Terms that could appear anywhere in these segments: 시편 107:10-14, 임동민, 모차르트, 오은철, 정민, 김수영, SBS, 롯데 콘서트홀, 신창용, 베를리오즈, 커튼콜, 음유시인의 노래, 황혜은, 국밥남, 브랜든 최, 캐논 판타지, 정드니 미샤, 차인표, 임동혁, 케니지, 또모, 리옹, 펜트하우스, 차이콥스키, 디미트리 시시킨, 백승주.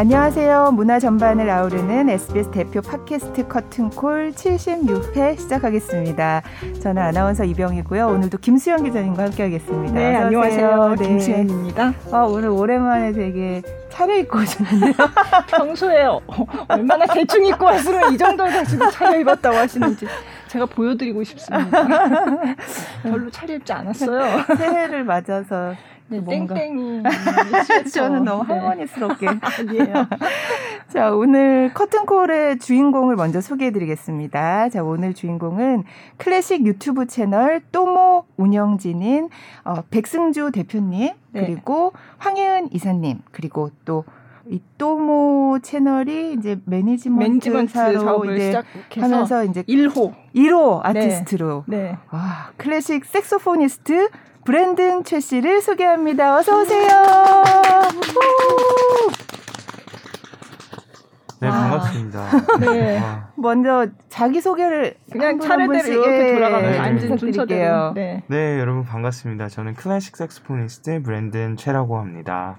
안녕하세요. 문화 전반을 아우르는 SBS 대표 팟캐스트 커튼콜 76회 시작하겠습니다. 저는 아나운서 이병이고요. 오늘도 김수영 기자님과 함께하겠습니다. 네, 안녕하세요. 네. 김수영입니다. 오늘 오랜만에 되게 차려입고 오셨는데요. 평소에 얼마나 대충 입고 왔으면 이 정도를 가지고 차려입었다고 하시는지 제가 보여드리고 싶습니다. 별로 차려입지 않았어요. 새해를 맞아서. 네, 땡땡이. 저는 너무 할머니스럽게. 예. 자, 오늘 커튼콜의 주인공을 먼저 소개해드리겠습니다. 자, 오늘 주인공은 클래식 유튜브 채널 또모 운영진인 백승주 대표님, 네. 그리고 황혜은 이사님, 그리고 또 이 또모 채널이 이제 매니지먼트 사업을 이제 시작해서 하면서 이제 1호 아티스트로, 네. 와, 클래식 색소포니스트 브랜든 최 씨를 소개합니다. 어서 오세요. 네, 반갑습니다. 네. 먼저 자기 소개를 그냥 차례대로 이렇게 돌아가면서 앉은 순서대로. 네. 네, 여러분 반갑습니다. 저는 클래식 색소포니스트 브랜든 최라고 합니다.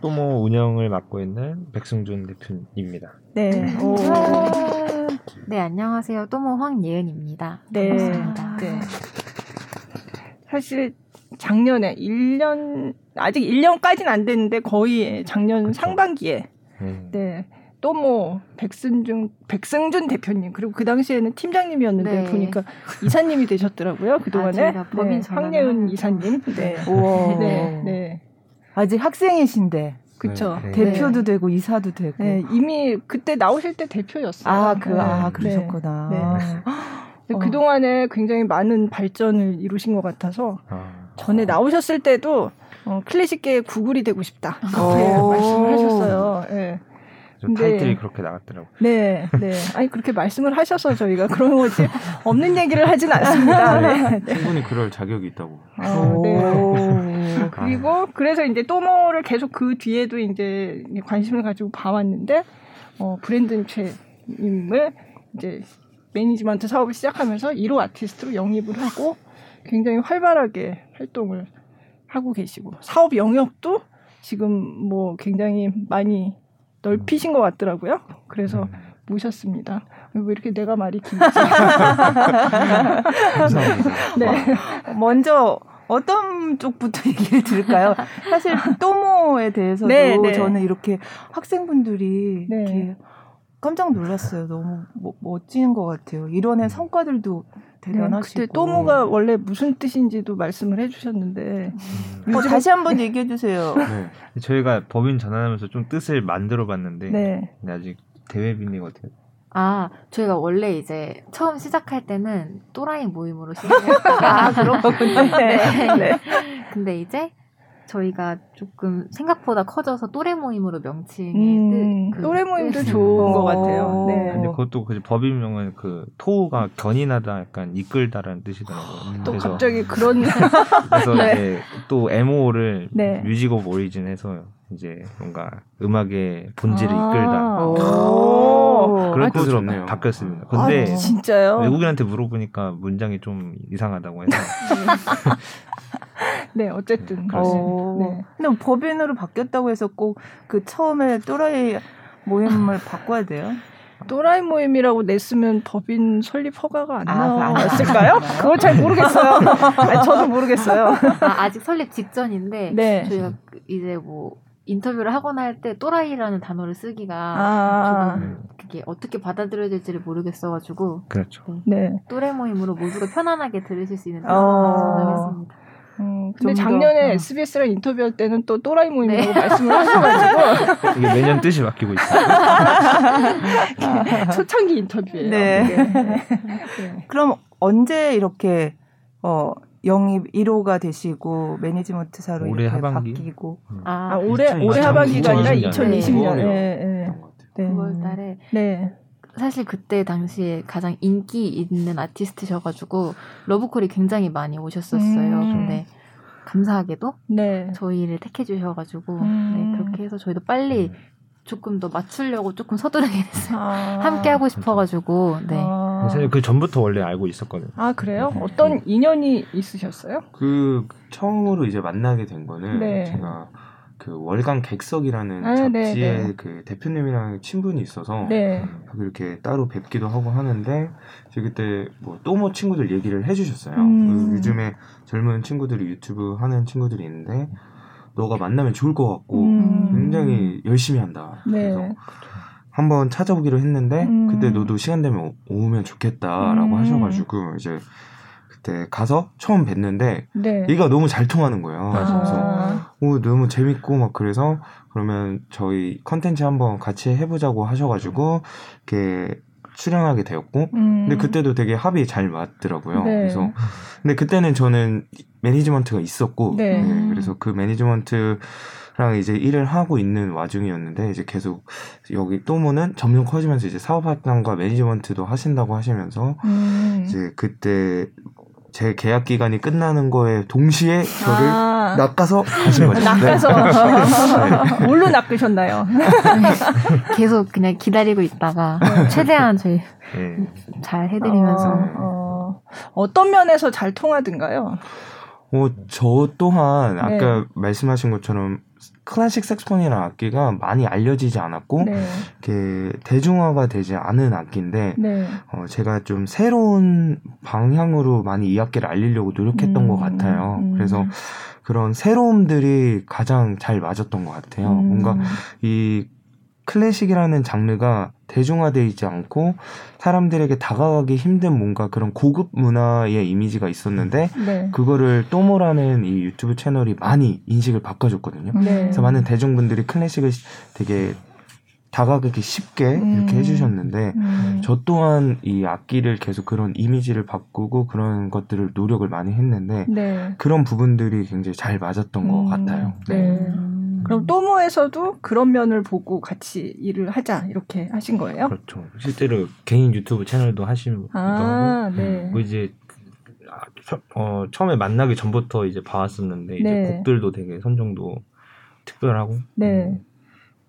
또모 운영을 맡고 있는 백승준 대표입니다. 네. 네, 안녕하세요. 또모 황예은입니다. 네. 반갑습니다. 네. 사실 작년에 1년, 아직 1년까지는 안 됐는데 거의 작년 상반기에 네, 또모 백승준 대표님, 그리고 그 당시에는 팀장님이었는데 네. 보니까 이사님이 되셨더라고요. 그동안에. 네, 황예은 이사님. 네. 우와. 네. 네. 아직 학생이신데. 그렇죠. 네. 대표도 네. 되고 이사도 되고. 네, 이미 그때 나오실 때 대표였어요. 그러셨구나. 네. 그동안에 굉장히 많은 발전을 이루신 것 같아서 전에 나오셨을 때도 클래식계의 구글이 되고 싶다. 이렇게 말씀을 하셨어요. 네. 타이틀이 그렇게 나왔더라고요. 네, 네. 아니 그렇게 말씀을 하셔서 저희가 그런 거지 없는 얘기를 하진 않습니다. 네. 네. 충분히 그럴 자격이 있다고. 네. 그리고 그래서 이제 또모를 계속 그 뒤에도 이제 관심을 가지고 봐왔는데 브랜든 최님을 이제 매니지먼트 사업을 시작하면서 1호 아티스트로 영입을 하고 굉장히 활발하게 활동을 하고 계시고 사업 영역도 지금 뭐 굉장히 많이 넓히신 것 같더라고요. 그래서 모셨습니다. 왜 이렇게 내가 말이 길지? 감사합니다. 네. 먼저 어떤 쪽부터 얘기를 들을까요? 사실 또모에 대해서도 네. 저는 이렇게 학생분들이 네. 이렇게 깜짝 놀랐어요. 너무 멋진 것 같아요. 이뤄낸 성과들도 대단하시고. 그때 또모가 원래 무슨 뜻인지도 말씀을 해주셨는데 다시 한번 얘기해 주세요. 네. 저희가 법인 전환하면서 좀 뜻을 만들어봤는데 네. 아직 대외비밀 같아요. 저희가 원래 이제 처음 시작할 때는 또라이 모임으로 시작했다가 그런 거군요. 네. 네. 근데 이제 저희가 조금 생각보다 커져서 또래 모임으로 명칭이 또래 모임도 좋은 것 같아요. 네. 근데 그것도 법인명은 그 토우가 견인하다, 약간 이끌다라는 뜻이더라고요. 또 그래서 갑자기 그런 그래서 네. 이제 또 MO를 네. 뮤직 오브 오리진해서 이제 뭔가 음악의 본질을 이끌다. 그런 뜻으로 바뀌었습니다. 근데 진짜요? 외국인한테 물어보니까 문장이 좀 이상하다고 해서. 네, 어쨌든 그렇습니다. 네. 근데 법인으로 바뀌었다고 해서 꼭 그 처음에 또라이 모임을 바꿔야 돼요? 또라이 모임이라고 냈으면 법인 설립 허가가 안 나왔을까요? 그걸 잘 모르겠어요. 저도 모르겠어요. 아직 설립 직전인데 네. 저희가 이제 뭐 인터뷰를 하거나 할 때 또라이라는 단어를 쓰기가 조금 그게 어떻게 받아들여야 될지를 모르겠어가지고 그렇죠. 네. 네. 또래 모임으로 모두가 편안하게 들으실 수 있는 정답했습니다. 근데 작년에 SBS랑 인터뷰할 때는 또 또라이 모임이라고 네. 말씀을 하셔가지고 이게 매년 뜻이 바뀌고 있어요. 초창기 인터뷰예요. 네. 네. 네. 그럼 언제 이렇게 영입 1호가 되시고 매니지먼트사로 올해 이렇게 하반기? 바뀌고 올해 하반기가 아니라 2020년 네. 9월달에 네. 사실 그때 당시에 가장 인기 있는 아티스트셔가지고 러브콜이 굉장히 많이 오셨었어요. 근데 감사하게도 네. 저희를 택해주셔가지고 네, 그렇게 해서 저희도 빨리 조금 더 맞추려고 조금 서두르긴 했어요. 함께 하고 싶어가지고 네. 사실 그 전부터 원래 알고 있었거든요. 그래요? 네. 어떤 인연이 있으셨어요? 처음으로 이제 만나게 된 거는 네. 제가 그 월간 객석이라는 잡지의 그 대표님이랑 친분이 있어서 네. 이렇게 따로 뵙기도 하고 하는데 그때 뭐 또모 친구들 얘기를 해주셨어요. 요즘에 젊은 친구들이 유튜브 하는 친구들이 있는데 너가 만나면 좋을 것 같고 굉장히 열심히 한다. 네. 그래서 한번 찾아보기로 했는데 그때 너도 시간 되면 오면 좋겠다라고 하셔가지고 이제 그때 가서 처음 뵀는데 네. 얘가 너무 잘 통하는 거예요. 그래서 오, 너무 재밌고 막 그래서 그러면 저희 컨텐츠 한번 같이 해보자고 하셔가지고 이렇게 출연하게 되었고 근데 그때도 되게 합이 잘 맞더라고요. 네. 그래서 근데 그때는 저는 매니지먼트가 있었고 네. 네, 그래서 그 매니지먼트랑 이제 일을 하고 있는 와중이었는데 이제 계속 여기 또모는 점점 커지면서 이제 사업활동과 매니지먼트도 하신다고 하시면서 이제 그때 제 계약 기간이 끝나는 거에 동시에 저를 낚아서 가신 거죠. 낚아서. 뭘로 낚으셨나요? 계속 그냥 기다리고 있다가 최대한 저희 잘 해드리면서. 어떤 면에서 잘 통하든가요? 저 또한 아까 말씀하신 것처럼 클래식 색소폰이라는 악기가 많이 알려지지 않았고 네. 이렇게 대중화가 되지 않은 악기인데 네. 제가 좀 새로운 방향으로 많이 이 악기를 알리려고 노력했던 것 같아요. 그래서 그런 새로움들이 가장 잘 맞았던 것 같아요. 뭔가 이 클래식이라는 장르가 대중화되지 않고 사람들에게 다가가기 힘든 뭔가 그런 고급 문화의 이미지가 있었는데 네. 그거를 또모라는 이 유튜브 채널이 많이 인식을 바꿔줬거든요. 네. 그래서 많은 대중분들이 클래식을 되게 다가가기 쉽게 이렇게 해주셨는데 저 또한 이 악기를 계속 그런 이미지를 바꾸고 그런 것들을 노력을 많이 했는데 네. 그런 부분들이 굉장히 잘 맞았던 것 같아요. 네. 네. 그럼 또모에서도 그런 면을 보고 같이 일을 하자 이렇게 하신 거예요? 그렇죠. 실제로 개인 유튜브 채널도 하시고 네. 뭐 이제 처음에 만나기 전부터 이제 봐왔었는데 네. 이제 곡들도 되게 선정도 특별하고 네.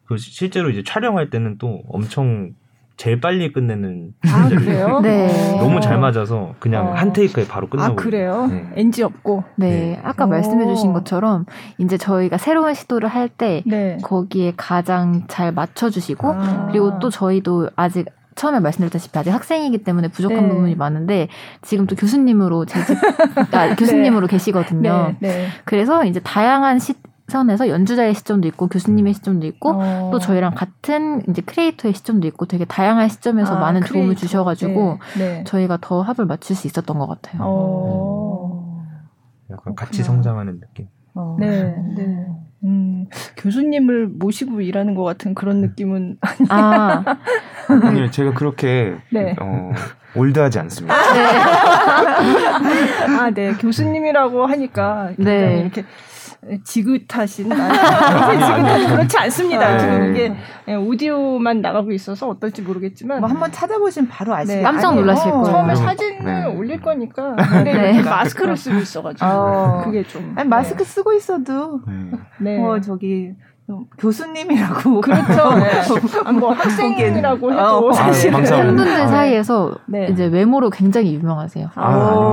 그 실제로 이제 촬영할 때는 또 엄청 제일 빨리 끝내는 그래요? 네. 너무 잘 맞아서 그냥 한 테이크에 바로 끝나고. 아, 그래요? 네. NG 없고. 네. 네. 아까 말씀해 주신 것처럼 이제 저희가 새로운 시도를 할 때 네. 거기에 가장 잘 맞춰 주시고 그리고 또 저희도 아직 처음에 말씀드렸다시피 아직 학생이기 때문에 부족한 네. 부분이 많은데 지금 또 교수님으로 교수님으로 네. 계시거든요. 네. 네. 그래서 이제 다양한 선에서 연주자의 시점도 있고 교수님의 시점도 있고 또 저희랑 같은 이제 크리에이터의 시점도 있고 되게 다양한 시점에서 많은 크리에이터. 도움을 주셔가지고 네. 네. 저희가 더 합을 맞출 수 있었던 것 같아요. 약간 같이 성장하는 느낌. 네, 네. 교수님을 모시고 일하는 것 같은 그런 느낌은 아니요, 제가 그렇게 네. 올드하지 않습니다. 네. 아, 네, 교수님이라고 하니까 네. 이렇게. 지긋하신 지긋하신 그렇지 않습니다. 지금 이게 오디오만 나가고 있어서 어떨지 모르겠지만 뭐 한번 찾아보시면 바로 아실 거예요. 네. 깜짝 놀라실 거예요. 처음에 사진을 올릴 거니까 근데 이렇게 마스크를 쓰고 있어가지고 그게 좀 아니, 마스크 쓰고 있어도 저기 교수님이라고 그렇죠. 네. 뭐 학생이라고 해도 사실 팬분들 사이에서 네. 이제 외모로 굉장히 유명하세요.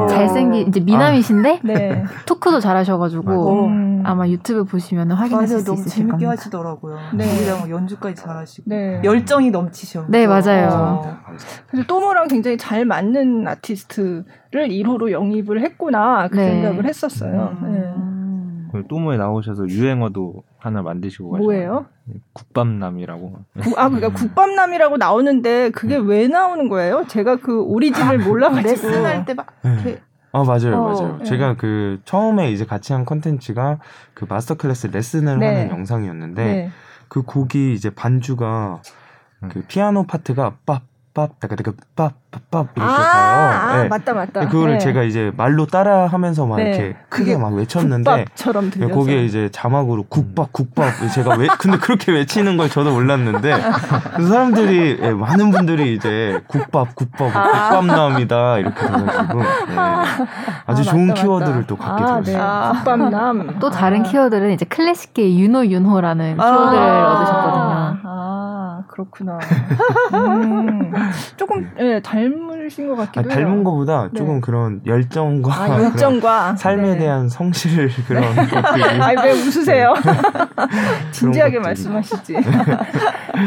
잘생긴 이제 미남이신데 네. 토크도 잘하셔가지고 아마 유튜브 보시면 확인하실 수 있을 겁니다. 너무 재밌게 겁니다. 하시더라고요. 네. 연주까지 잘하시고 네. 열정이 넘치셔. 네 맞아요. 그래서 또모랑 굉장히 잘 맞는 아티스트를 1호로 영입을 했구나 그 네. 생각을 했었어요. 또모에 나오셔서 유행어도 하나 만드시고 가셨어요. 뭐예요? 국밥남이라고. 그러니까 국밥남이라고 나오는데 그게 왜 나오는 거예요? 제가 그 오리진을 몰라가지고. 레슨할 때 막. 네. 맞아요, 맞아요. 네. 제가 그 처음에 이제 같이 한 컨텐츠가 그 마스터 클래스 레슨을 네. 하는 영상이었는데 네. 그 곡이 이제 반주가 그 피아노 파트가 빡, 빡, 빡, 빡, 이렇게 가요. 네. 맞다. 그거를 네. 제가 이제 말로 따라 하면서 막 네. 이렇게 크게 막 외쳤는데. 국밥처럼 들려서. 거기에 이제 자막으로 국밥. 제가 근데 그렇게 외치는 걸 저도 몰랐는데. 그래서 사람들이, 네, 많은 분들이 이제 국밥남이다. 이렇게 돼가지고. 네. 아주 좋은 키워드를 또 갖게 되었어요. 네. 국밥남. 또 다른 키워드는 이제 클래식계의 윤호라는 키워드를 얻으셨거든요. 그렇구나. 조금 닮을 닮으신 것 같기도 해요. 닮은 것보다 네. 조금 그런 열정과, 그런 삶에 네. 대한 성실 그런 것들이. 아니, 왜 웃으세요? 진지하게 말씀하시지.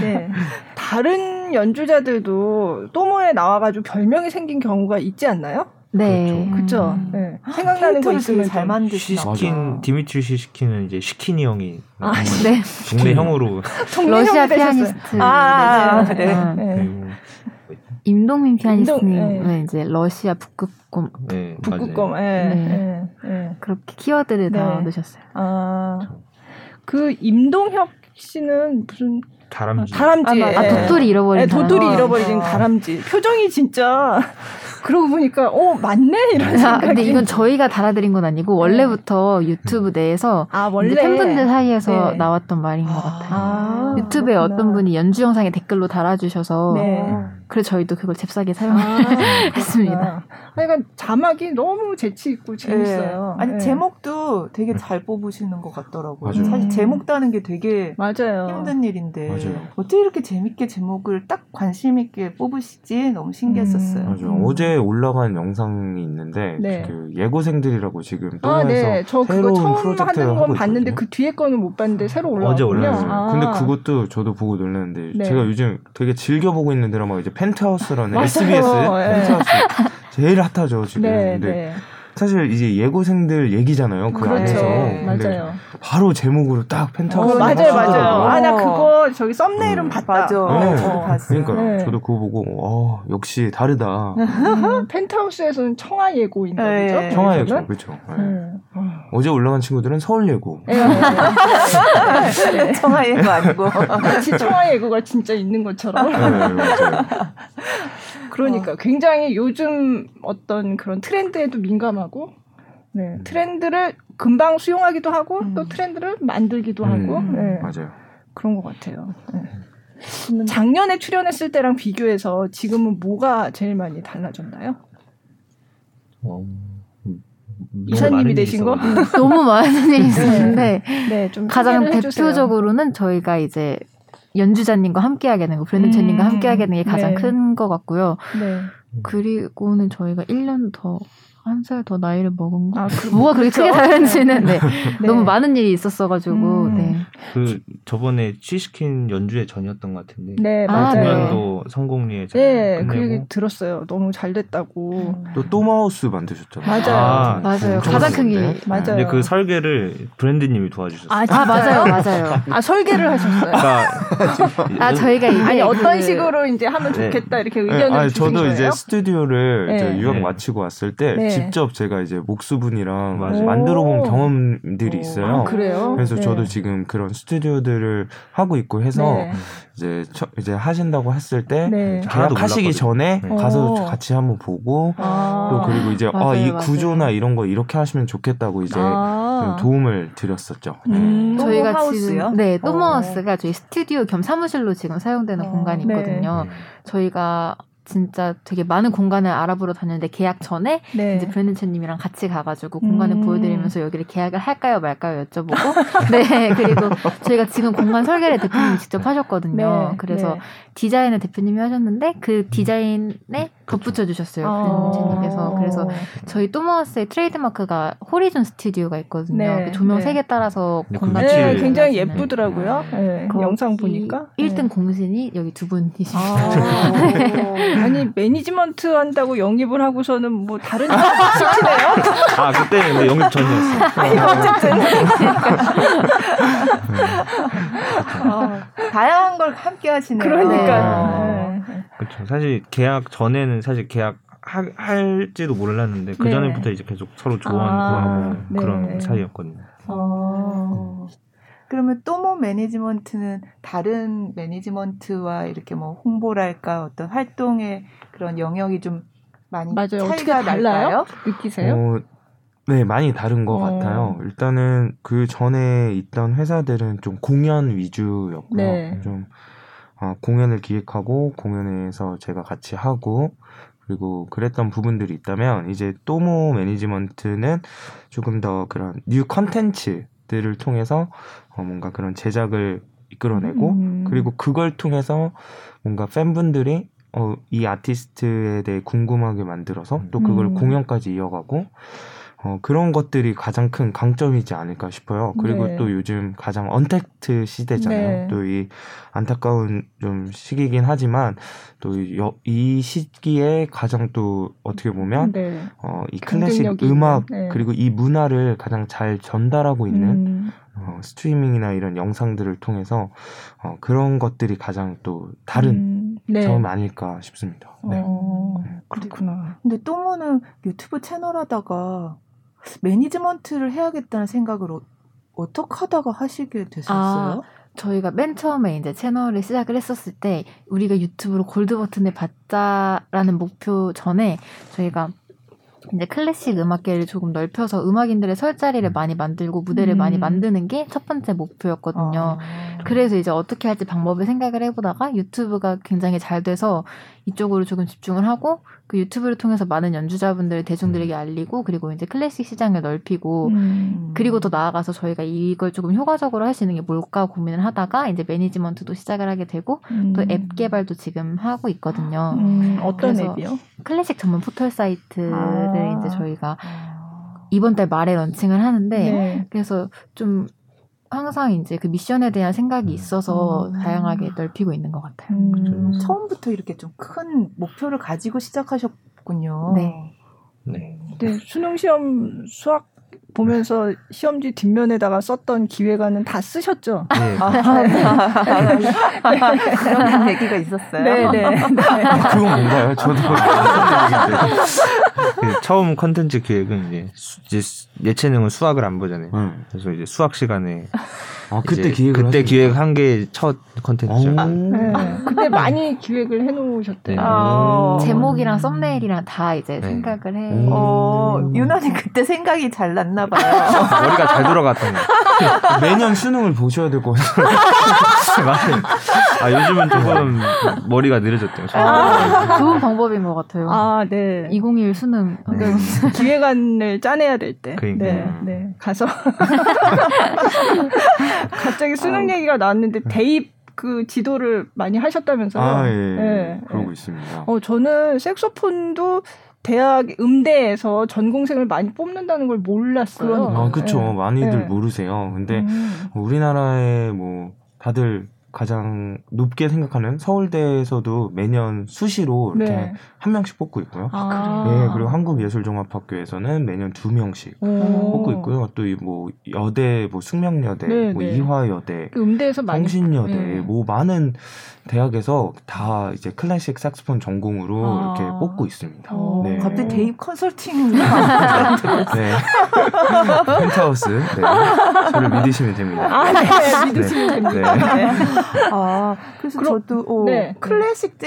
네. 다른 연주자들도 또모에 나와가지고 별명이 생긴 경우가 있지 않나요? 네, 그렇죠. 네. 생각나는 거 있으면 잘 만드시나 봐요. 시시킨, 디미트리 시시킨은 이제 시키니 형이 네. 동네 형으로 러시아 피아니스트. 아, 네. 임동민 피아니스트님 네, 이제 러시아 북극곰, 네, 북극곰, 예, 네. 네. 네. 그렇게 키워드를 네. 다 넣으셨어요. 아, 그 임동혁 씨는 무슨 다람쥐, 도토리 잃어버린, 도토리 잃어버린 다람쥐. 표정이 진짜. 그러고 보니까 맞네 이런 생각이. 근데 이건 저희가 달아드린 건 아니고 원래부터 유튜브 내에서 원래 팬분들 사이에서 네. 나왔던 말인 것 같아요. 유튜브에 그렇구나. 어떤 분이 연주 영상에 댓글로 달아주셔서 네. 그래서 저희도 그걸 잽싸게 사용했습니다. 그러니까 자막이 너무 재치 있고 재밌어요. 네. 아니 네. 제목도 되게 잘 뽑으시는 것 같더라고요. 맞아요. 사실 제목 따는 게 되게 맞아요. 힘든 일인데 맞아요. 어떻게 이렇게 재밌게 제목을 딱 관심 있게 뽑으시지 너무 신기했었어요. 맞아요. 어제 올라간 영상이 있는데 네. 그 예고생들이라고 지금 또모에서 네. 저 그거 처음 하는 건 봤는데 있거든요. 그 뒤에 거는 못 봤는데 새로 올라왔어요. 어제 올라왔어요. 근데 그것도 저도 보고 놀랐는데 네. 제가 요즘 되게 즐겨 보고 있는 드라마가 이제 펜트하우스라는 SBS 네. 펜트하우스 제일 핫하죠 지금. 네, 근데 네. 사실 이제 예고생들 얘기잖아요. 그 그렇죠. 안에서 근데 맞아요. 바로 제목으로 딱 펜트하우스. 맞아요, 맞아요. 나 그거 저기 썸네일은 봤다. 맞아. 네. 저도 봤어요. 그러니까 네. 저도 그거 보고 역시 다르다. 펜트하우스에서는 청아 예고인 거죠. 네. 청아 예고 그렇죠. 네. 어제 올라간 친구들은 서울 예고. 네. 네. 청아 예고 아니고 마치 청아 예고가 진짜 있는 것처럼. 네, 맞아요. 그러니까 굉장히 요즘 어떤 그런 트렌드에도 민감하고 네, 트렌드를 금방 수용하기도 하고 또 트렌드를 만들기도 하고 네, 맞아요. 그런 것 같아요. 네. 작년에 출연했을 때랑 비교해서 지금은 뭐가 제일 많이 달라졌나요? 이사님이 되신 거? 너무 많은 일이 있었는데 네, 좀 가장 대표적으로는 저희가 이제 연주자님과 함께하게 되는 거, 브랜든 최님과 함께하게 되는 게 가장 네. 큰 것 같고요. 네. 그리고는 저희가 1년 더, 한 살 더 나이를 먹은 거? 뭐가 그렇게 크게 다른지는 네. 네. 너무 많은 일이 있었어가지고. 네. 그 저번에 취시킨 연주회 전이었던 것 같은데. 네, 맞아요. 성공리에 잘 네, 끝내고. 그 얘기 들었어요. 너무 잘 됐다고. 또 또마우스 만드셨잖아요. 맞아요. 맞아요. 가장 큰 일. 맞아요. 근데 그 설계를 브랜드님이 도와주셨어요. 맞아요, 맞아요. 설계를 하셨어요. 그러니까 저희가 이제 어떤 식으로 이제 하면 좋겠다 네. 이렇게 의견을 주신 거예요? 저도 이제 스튜디오를 네. 이제 유학 마치고 왔을 때. 네. 직접 제가 이제 목수분이랑 만들어본 경험들이 있어요. 그래요? 그래서 네. 저도 지금 그런 스튜디오들을 하고 있고 해서 네. 이제 하신다고 했을 때 네. 계약하시기 전에 네. 가서 같이 한번 보고 또 그리고 이제 이 구조나 이런 거 이렇게 하시면 좋겠다고 이제 도움을 드렸었죠. 저희가 지금 네, 또모하우스가 저희 스튜디오 겸 사무실로 지금 사용되는 공간이 있거든요. 네. 저희가 진짜 되게 많은 공간을 알아보러 다녔는데 계약 전에 네. 이제 브랜든 최님이랑 같이 가가지고 공간을 보여드리면서 여기를 계약을 할까요 말까요 여쭤보고 네 그리고 저희가 지금 공간 설계를 대표님이 직접 하셨거든요. 네. 그래서 네. 디자인을 대표님이 하셨는데 그 디자인에 덧붙여 주셨어요 브랜든 최님께서. 그래서 저희 또모하우스의 트레이드마크가 호리존 스튜디오가 있거든요. 네. 그 조명 색에 네. 따라서 공간이 네, 굉장히 예쁘더라고요. 네. 영상 보니까 1등 공신이 여기 두 분이십니다. 네. 아니 매니지먼트 한다고 영입을 하고서는 뭐 다른 일을 시키네요. 그때는 뭐 영입 전이었어요. 아니 어쨌든 다양한 걸 함께 하시네요. 그러니까요. 네. 그렇죠. 사실 계약 전에는 사실 계약 할지도 몰랐는데 그 전에부터 이제 계속 서로 좋아하고 그런 사이였거든요. 그러면 또모 매니지먼트는 다른 매니지먼트와 이렇게 뭐 홍보랄까 어떤 활동의 그런 영역이 좀 많이 차이가 날까요? 느끼세요? 네, 많이 다른 것 같아요. 일단은 그 전에 있던 회사들은 좀 공연 위주였고요. 네. 좀 공연을 기획하고 공연에서 제가 같이 하고 그리고 그랬던 부분들이 있다면 이제 또모 매니지먼트는 조금 더 그런 뉴 컨텐츠 들을 통해서 뭔가 그런 제작을 이끌어내고 그리고 그걸 통해서 뭔가 팬분들이 이 아티스트에 대해 궁금하게 만들어서 또 그걸 공연까지 이어가고 그런 것들이 가장 큰 강점이지 않을까 싶어요. 그리고 네. 또 요즘 가장 언택트 시대잖아요. 네. 또 이 안타까운 좀 시기긴 하지만 또 이 시기에 가장 또 어떻게 보면 네. 이 클래식 음악 네. 그리고 이 문화를 가장 잘 전달하고 있는 스트리밍이나 이런 영상들을 통해서 그런 것들이 가장 또 다른 네. 점 아닐까 싶습니다. 네. 그렇구나. 근데 또모는 유튜브 채널하다가 매니지먼트를 해야겠다는 생각을 어떻게 하다가 하시게 되셨어요? 저희가 맨 처음에 이제 채널을 시작을 했었을 때 우리가 유튜브로 골드 버튼을 받자라는 목표 전에 저희가 이제 클래식 음악계를 조금 넓혀서 음악인들의 설 자리를 많이 만들고 무대를 많이 만드는 게 첫 번째 목표였거든요. 그래서 이제 어떻게 할지 방법을 생각을 해보다가 유튜브가 굉장히 잘 돼서 이쪽으로 조금 집중을 하고 그 유튜브를 통해서 많은 연주자분들, 대중들에게 알리고 그리고 이제 클래식 시장을 넓히고 그리고 더 나아가서 저희가 이걸 조금 효과적으로 할 수 있는 게 뭘까 고민을 하다가 이제 매니지먼트도 시작을 하게 되고 또 앱 개발도 지금 하고 있거든요. 어떤 앱이요? 클래식 전문 포털 사이트를 이제 저희가 이번 달 말에 런칭을 하는데 네. 그래서 좀 항상 이제 그 미션에 대한 생각이 있어서 다양하게 넓히고 있는 것 같아요. 처음부터 이렇게 좀 큰 목표를 가지고 시작하셨군요. 네. 네. 네. 수능 시험 수학 보면서 시험지 뒷면에다가 썼던 기획안은 다 쓰셨죠? 네. 그런 얘기가 있었어요. 네, 네. 그건 뭔가요? 저도 처음 컨텐츠 기획은 이제 예체능은 수학을 안 보잖아요. 그래서 이제 수학 시간에 그때 기획한 게 첫 컨텐츠죠. 네. 그때 많이 기획을 해놓으셨대요. 네. 제목이랑 썸네일이랑 다 이제 네. 생각을 해. 유난히 그때 생각이 잘 났나 봐요. 머리가 잘 돌아갔던 거. 매년 수능을 보셔야 될 것 같아요. 요즘은 조금 머리가 느려졌대요. 좋은 방법인 것 같아요. 네. 2021 수능 네. 기획안을 짜내야 될 때. 그러니까. 네. 네. 가서 갑자기 수능 얘기가 나왔는데 대입 그 지도를 많이 하셨다면서요? 예. 네. 그러고 있습니다. 저는 색소폰도 대학 음대에서 전공생을 많이 뽑는다는 걸 몰랐어요. 그렇죠. 네. 많이들 네. 모르세요. 근데 우리나라에 뭐 다들 가장 높게 생각하는 서울대에서도 매년 수시로 이렇게 네. 한 명씩 뽑고 있고요. 네, 그리고 한국예술종합학교에서는 매년 2명씩 뽑고 있고요. 또 뭐 여대, 뭐 숙명여대, 네, 뭐 네. 이화여대, 그 음대에서 성신여대, 네. 뭐 많은 대학에서 다 이제 클래식 색소폰 전공으로 이렇게 뽑고 있습니다. 네. 갑자기 대입 컨설팅. 네. 펜트하우스. 네. 저를 믿으시면 됩니다. 네. 믿으시면 됩니다. 네. 네. 그래서 저도 네. 클래식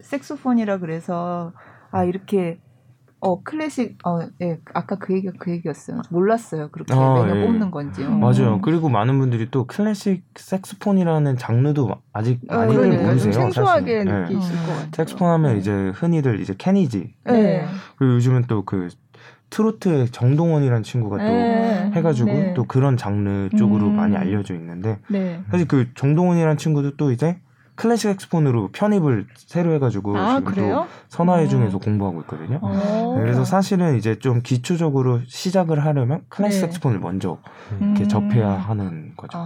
색소폰이라 그래서 이렇게 클래식 예 아까 그 얘기였어요. 몰랐어요. 그렇게 매년 예. 뽑는 건지. 맞아요. 그리고 많은 분들이 또 클래식 색소폰이라는 장르도 아직 많이들 모르세요. 생소하게 느끼실 것 같아요. 색소폰 하면 이제 흔히들 이제 캐니지. 네. 그리고 요즘은 또 그 트로트의 정동원이라는 친구가 또 해가지고 네. 또 그런 장르 쪽으로 많이 알려져 있는데 네. 사실 그 정동원이라는 친구도 또 이제 클래식 색소폰으로 편입을 새로 해가지고 지금도 선화회 중에서 공부하고 있거든요. 그래서 사실은 이제 좀 기초적으로 시작을 하려면 클래식 색소폰을 먼저 이렇게 접해야 하는 거죠.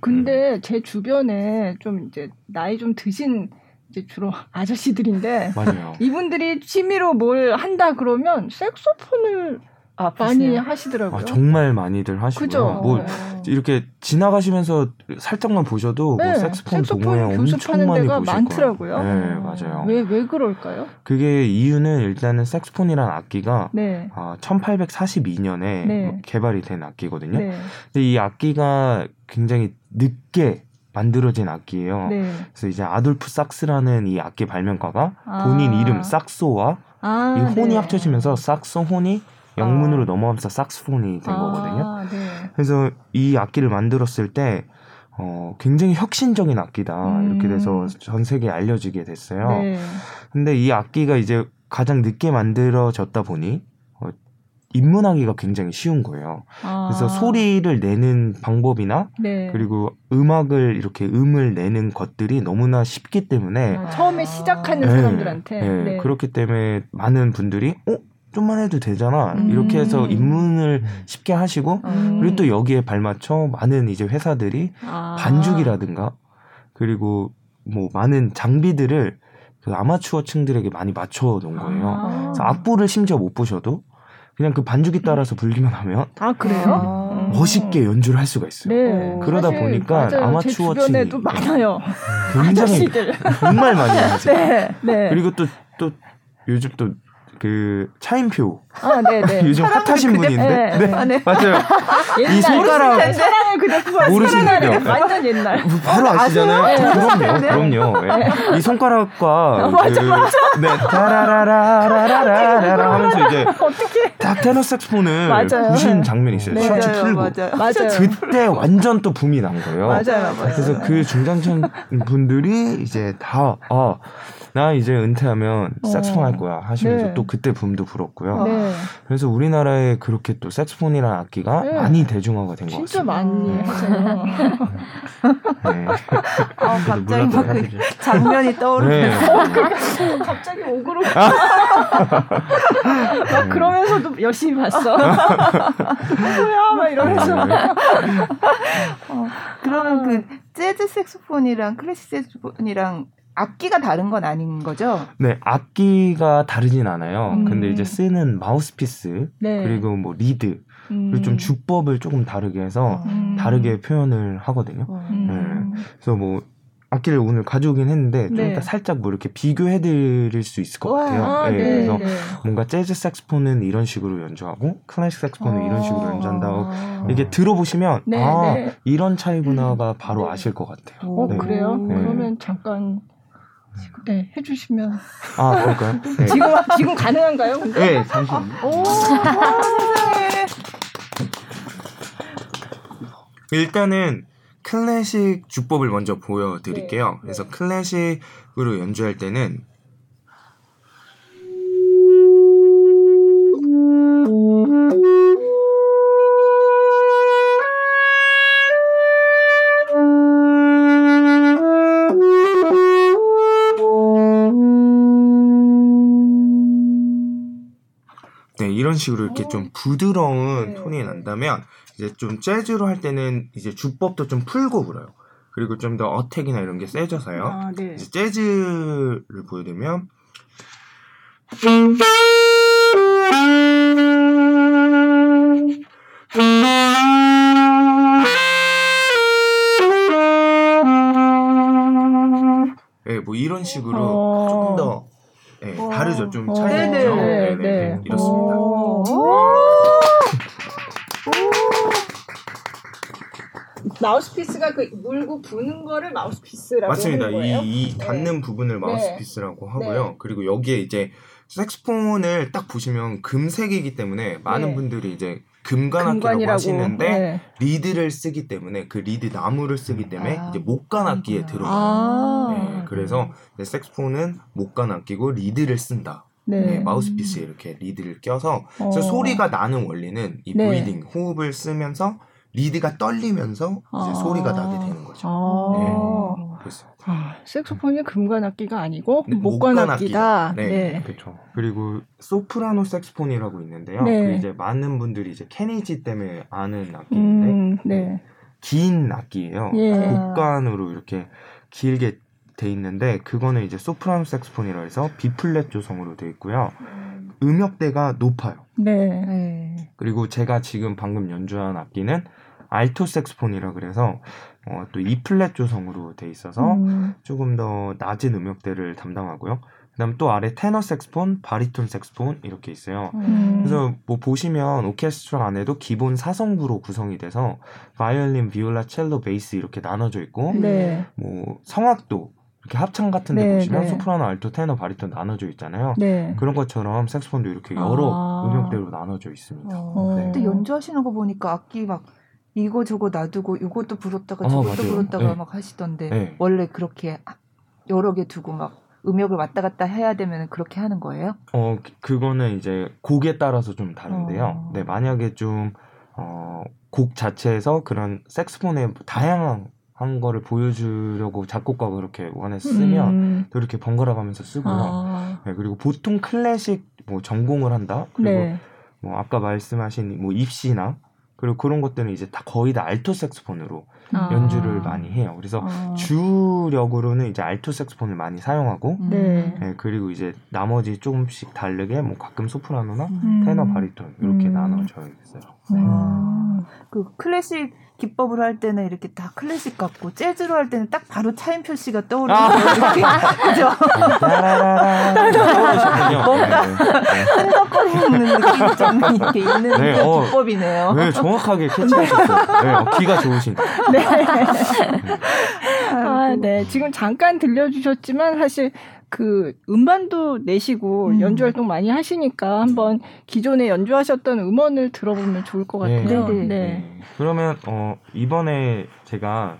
근데 제 주변에 좀 이제 나이 좀 드신 이제 주로 아저씨들인데 맞아요. 이분들이 취미로 뭘 한다 그러면 색소폰을 많이 하시더라고요. 정말 많이들 하시고요. 그죠? 뭐 이렇게 지나가시면서 살짝만 보셔도 네, 뭐 색소폰 동호회 엄청 많이 보실 많더라고요. 거예요. 네, 맞아요. 왜 그럴까요? 그게 이유는 일단은 색소폰이라는 악기가 1842년에 개발이 된 악기거든요. 네. 근데 이 악기가 굉장히 늦게 만들어진 악기예요. 네. 그래서 이제 아돌프 삭스라는 이 악기 발명가가 본인 이름 삭소와 이 혼이 네. 합쳐지면서 삭소혼이 영문으로 넘어가면서 삭스폰이 된 거거든요. 네. 그래서 이 악기를 만들었을 때 굉장히 혁신적인 악기다 이렇게 돼서 전 세계에 알려지게 됐어요. 네. 근데 이 악기가 이제 가장 늦게 만들어졌다 보니 입문하기가 굉장히 쉬운 거예요. 아. 그래서 소리를 내는 방법이나 네. 그리고 음악을 이렇게 음을 내는 것들이 너무나 쉽기 때문에 아. 처음에 시작하는 사람들한테 네. 네. 그렇기 때문에 많은 분들이 좀만 해도 되잖아. 이렇게 해서 입문을 쉽게 하시고 그리고 또 여기에 발맞춰 많은 이제 회사들이 반죽이라든가 그리고 뭐 많은 장비들을 그 아마추어층들에게 많이 맞춰 놓은 거예요. 그래서 악보를 심지어 못 보셔도 그냥 그 반주기 따라서 불기만 하면 그래요? 멋있게 연주를 할 수가 있어요. 네, 그러다 보니까 아마추어 제 주변에도 많아요. 굉장히 정말 많이 하죠. 네, 네. 그리고 또 요즘 또 그 차인표 요즘 핫하신 분인데 네. 아, 네. 맞아요. 이 손가락 사랑을 그대꾸가 모르시는 거 완전 옛날 바로 아시잖아요. 그럼요. 네. 이 손가락과 네 따라라라라라라라 하면서 이제 딱 테너 색스폰을 부신 장면이 있어요. 셔츠 틀고 그때 완전 또 붐이 난 거예요. 맞아요. 그래서 그 중장년 분들이 이제 다 나 이제 은퇴하면 색스폰 할 거야 하시면서 또 그때 붐도 불었고요. 네. 그래서 우리나라에 그렇게 또 색스폰이라는 악기가 많이 대중화가 된 것 같습니다. 진짜 많이 하잖아요. 네. 갑자기 그 장면이 떠오르네요. 네. 갑자기 오그로그 막 그러면서도 열심히 봤어. 뭐야 막 이러면서. 그러면 그 재즈 색스폰이랑 클래식 색스폰이랑 악기가 다른 건 아닌 거죠? 네, 악기가 다르진 않아요. 근데 이제 쓰는 마우스피스 그리고 뭐 리드 그리고 좀 주법을 조금 다르게 해서 다르게 표현을 하거든요. 네. 그래서 뭐 악기를 오늘 가져오긴 했는데 좀 이따 살짝 뭐 이렇게 비교해드릴 수 있을 것 같아요. 네, 그래서 뭔가 재즈 색스폰은 이런 식으로 연주하고 클래식 색스폰은 이런 식으로 연주한다고 이게 들어보시면 이런 차이구나가 바로 아실 것 같아요. 그래요? 그러면 잠깐. 네, 해주시면. 그럴까요? 네. 지금 가능한가요? 근데? 네, 잠시만요. 일단은 클래식 주법을 먼저 보여드릴게요. 네. 그래서 클래식으로 연주할 때는 이런 식으로 이렇게 좀 부드러운 톤이 난다면 이제 좀 재즈로 할 때는 이제 주법도 좀 풀고 불어요. 그리고 좀 더 어택이나 이런 게 세져서요. 이제 재즈를 보여드리면 뭐 이런 식으로 조금 더 다르죠. 좀 차이가 있죠. 네. 이렇습니다. 마우스피스가 그 물고 부는 거를 마우스피스라고 맞습니다. 하는 거예요? 맞습니다. 이 닿는 부분을 마우스피스라고 하고요. 그리고 여기에 이제 색스폰을 딱 보시면 금색이기 때문에 많은 분들이 이제 금관악기라고 하시는데 리드를 쓰기 때문에 그 리드 나무를 쓰기 때문에 이제 목관악기에 들어가요. 그래서 색스폰은 목관악기고 리드를 쓴다. 마우스피스에 이렇게 리드를 껴서 그래서 소리가 나는 원리는 이 브리딩 호흡을 쓰면서 리드가 떨리면서 이제 소리가 나게 되는 거죠. 그렇습니다. 색소폰이 금관악기가 아니고 목관악기다. 그렇죠. 그리고 소프라노 색소폰이라고 있는데요. 그 이제 많은 분들이 이제 케니지 때문에 아는 악기인데 긴 악기예요. 곡관으로 이렇게 길게 돼 있는데 그거는 이제 소프라노 색소폰이라 해서 B 플랫 조성으로 돼 있고요. 음역대가 높아요. 그리고 제가 지금 방금 연주한 악기는 알토 색스폰이라 그래서 또 E 플랫 조성으로 돼 있어서 조금 더 낮은 음역대를 담당하고요. 그다음 또 아래 테너 색스폰, 바리톤 색스폰 이렇게 있어요. 그래서 뭐 보시면 오케스트라 안에도 기본 사성부로 구성이 돼서 바이올린, 비올라, 첼로, 베이스 이렇게 나눠져 있고 뭐 성악도 이렇게 합창 같은 데 보시면 소프라노, 알토, 테너, 바리톤 나눠져 있잖아요. 그런 것처럼 색스폰도 이렇게 여러 음역대로 나눠져 있습니다. 근데 연주하시는 거 보니까 악기 막 이거 저거 놔두고 이것도 불었다가 저것도 불었다가 막 하시던데 원래 그렇게 여러 개 두고 막 음역을 왔다 갔다 해야 되면 그렇게 하는 거예요? 그거는 이제 곡에 따라서 좀 다른데요. 네, 만약에 좀 곡 자체에서 그런 색소폰의 다양한 한 거를 보여주려고 작곡가가 그렇게 원했으면 또 이렇게 번갈아 가면서 쓰고요. 네, 그리고 보통 클래식 뭐 전공을 한다. 그리고 네. 뭐 아까 말씀하신 뭐 입시나 그리고 그런 것들은 이제 다 거의 다 알토 색소폰으로 연주를 많이 해요. 그래서 주력으로는 이제 알토 색소폰을 많이 사용하고, 네, 그리고 이제 나머지 조금씩 다르게 뭐 가끔 소프라노나 테너, 바리톤 이렇게 나눠져 있어요. 네. 그 클래식 기법으로 할 때는 이렇게 다 클래식 같고, 재즈로 할 때는 딱 바로 차인표 씨가 떠오르는 이렇게 그죠? 뭔가 흔적거리는 느낌이 좀 이렇게 있는 네, 기법이네요. 네, 정확하게 캐치하셨어요. 네, 귀가 좋으신. 네. 아, 네. 지금 잠깐 들려주셨지만 사실 그 음반도 내시고 연주 활동 많이 하시니까 한번 기존에 연주하셨던 음원을 들어보면 좋을 것 같아요. 네. 네. 그러면 이번에 제가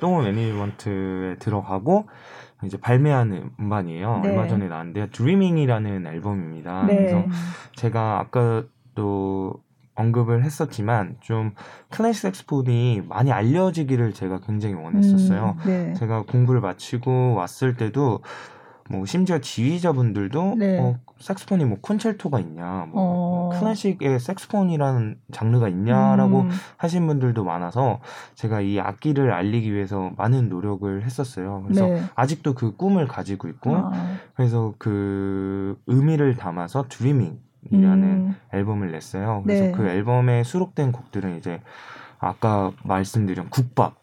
또모 매니지먼트에 들어가고 이제 발매한 음반이에요. 네. 얼마 전에 나왔는데 드리밍이라는 앨범입니다. 네. 그래서 제가 아까 또 언급을 했었지만 좀 클래식 색소폰이 많이 알려지기를 제가 굉장히 원했었어요. 네. 제가 공부를 마치고 왔을 때도 뭐 심지어 지휘자분들도 네. 색소폰이 뭐 콘첼토가 있냐, 뭐 클래식에 색소폰이라는 장르가 있냐라고 하신 분들도 많아서 제가 이 악기를 알리기 위해서 많은 노력을 했었어요. 그래서 네. 아직도 그 꿈을 가지고 있고 그래서 그 의미를 담아서 드리밍이라는 앨범을 냈어요. 그래서 네. 그 앨범에 수록된 곡들은 이제 아까 말씀드린 국밥,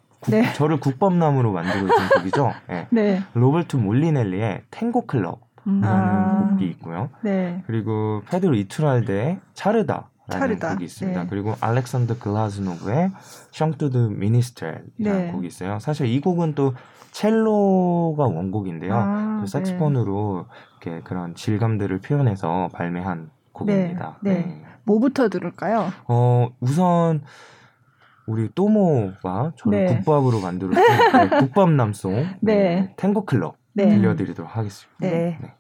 저를 국밥남으로 만들고 있는 곡이죠. 네. 네. 로버트 몰리넬리의 탱고 클럽 이라는 곡이 있고요. 네. 그리고 페드로 이투랄데의 차르다라는 곡이 있습니다. 네. 그리고 알렉산더 글라즈노브의 샹투드 미니스트렐이라는 곡이 있어요. 사실 이 곡은 또 첼로가 원곡인데요. 색소폰으로 이렇게 그런 질감들을 표현해서 발매한 곡입니다. 네. 네. 네. 뭐부터 들을까요? 우선 우리 또모가 저를 국밥으로 만들어준 국밥 남송 탱고 클럽 들려드리도록 하겠습니다. 네. 네.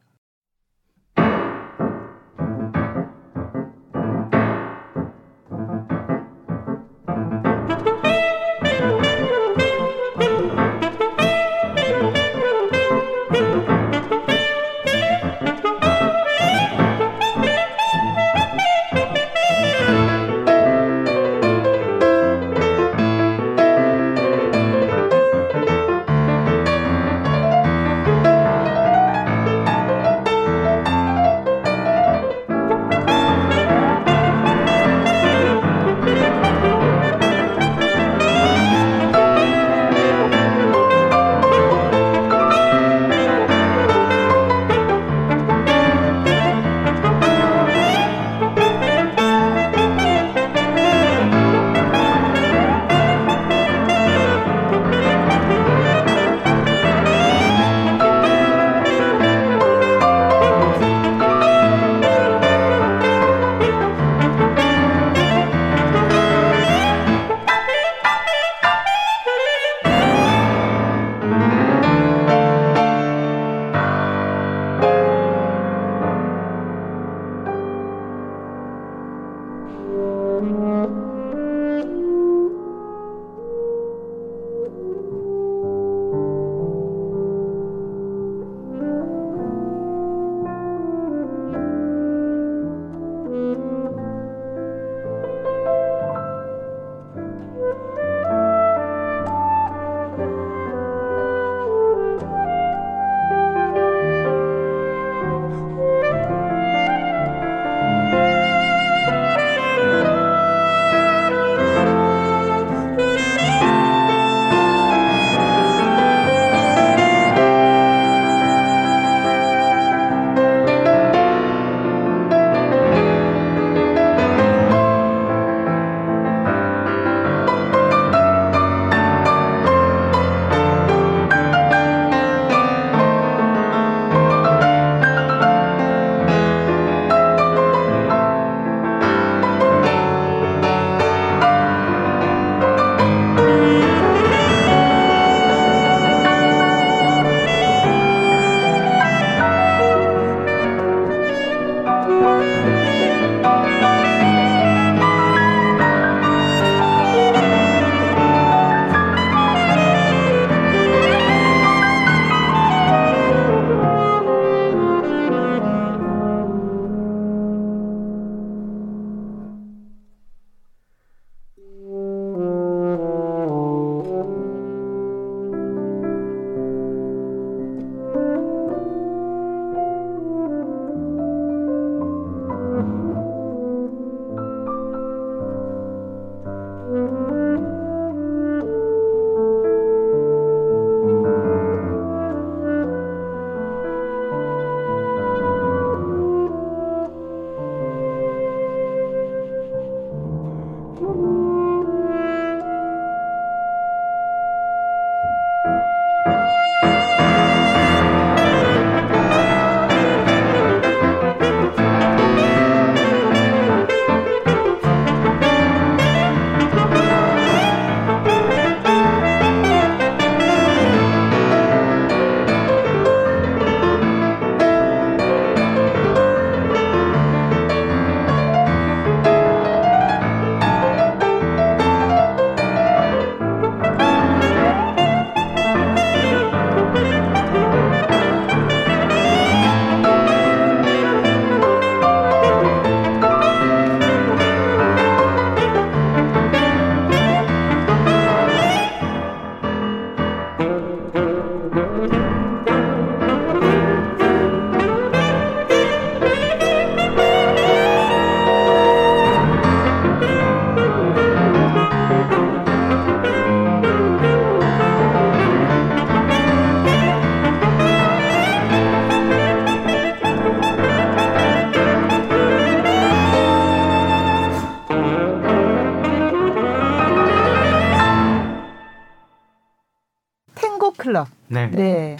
클럽. 네. 네.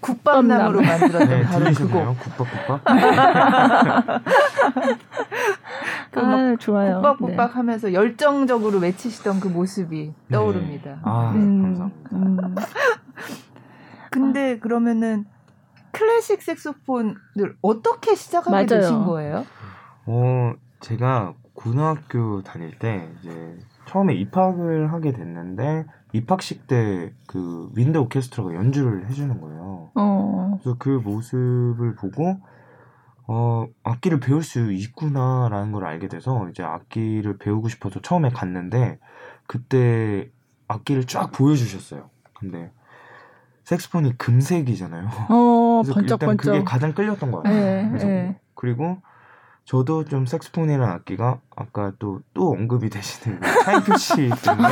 국밥나무로 만들었던 네, 바로 그거. 국밥국밥. 아, 좋아요. 국밥국밥 네. 하면서 열정적으로 외치시던 그 모습이 네. 떠오릅니다. 아, 감사합니다. 근데 아. 그러면은 클래식 색소폰을 어떻게 시작하게 맞아요. 되신 거예요? 제가 고등학교 다닐 때 이제 처음에 입학을 하게 됐는데 입학식 때 그 윈드 오케스트라가 연주를 해주는 거예요. 그래서 그 모습을 보고 악기를 배울 수 있구나라는 걸 알게 돼서 이제 악기를 배우고 싶어서 처음에 갔는데 그때 악기를 쫙 보여주셨어요. 근데 색소폰이 금색이잖아요. 그래서 번쩍번쩍. 일단 그게 가장 끌렸던 것 같아요. 네, 그래서 네. 그리고 저도 좀 색소폰이라는 악기가 아까 또 언급이 되시는 차인표 씨 때문에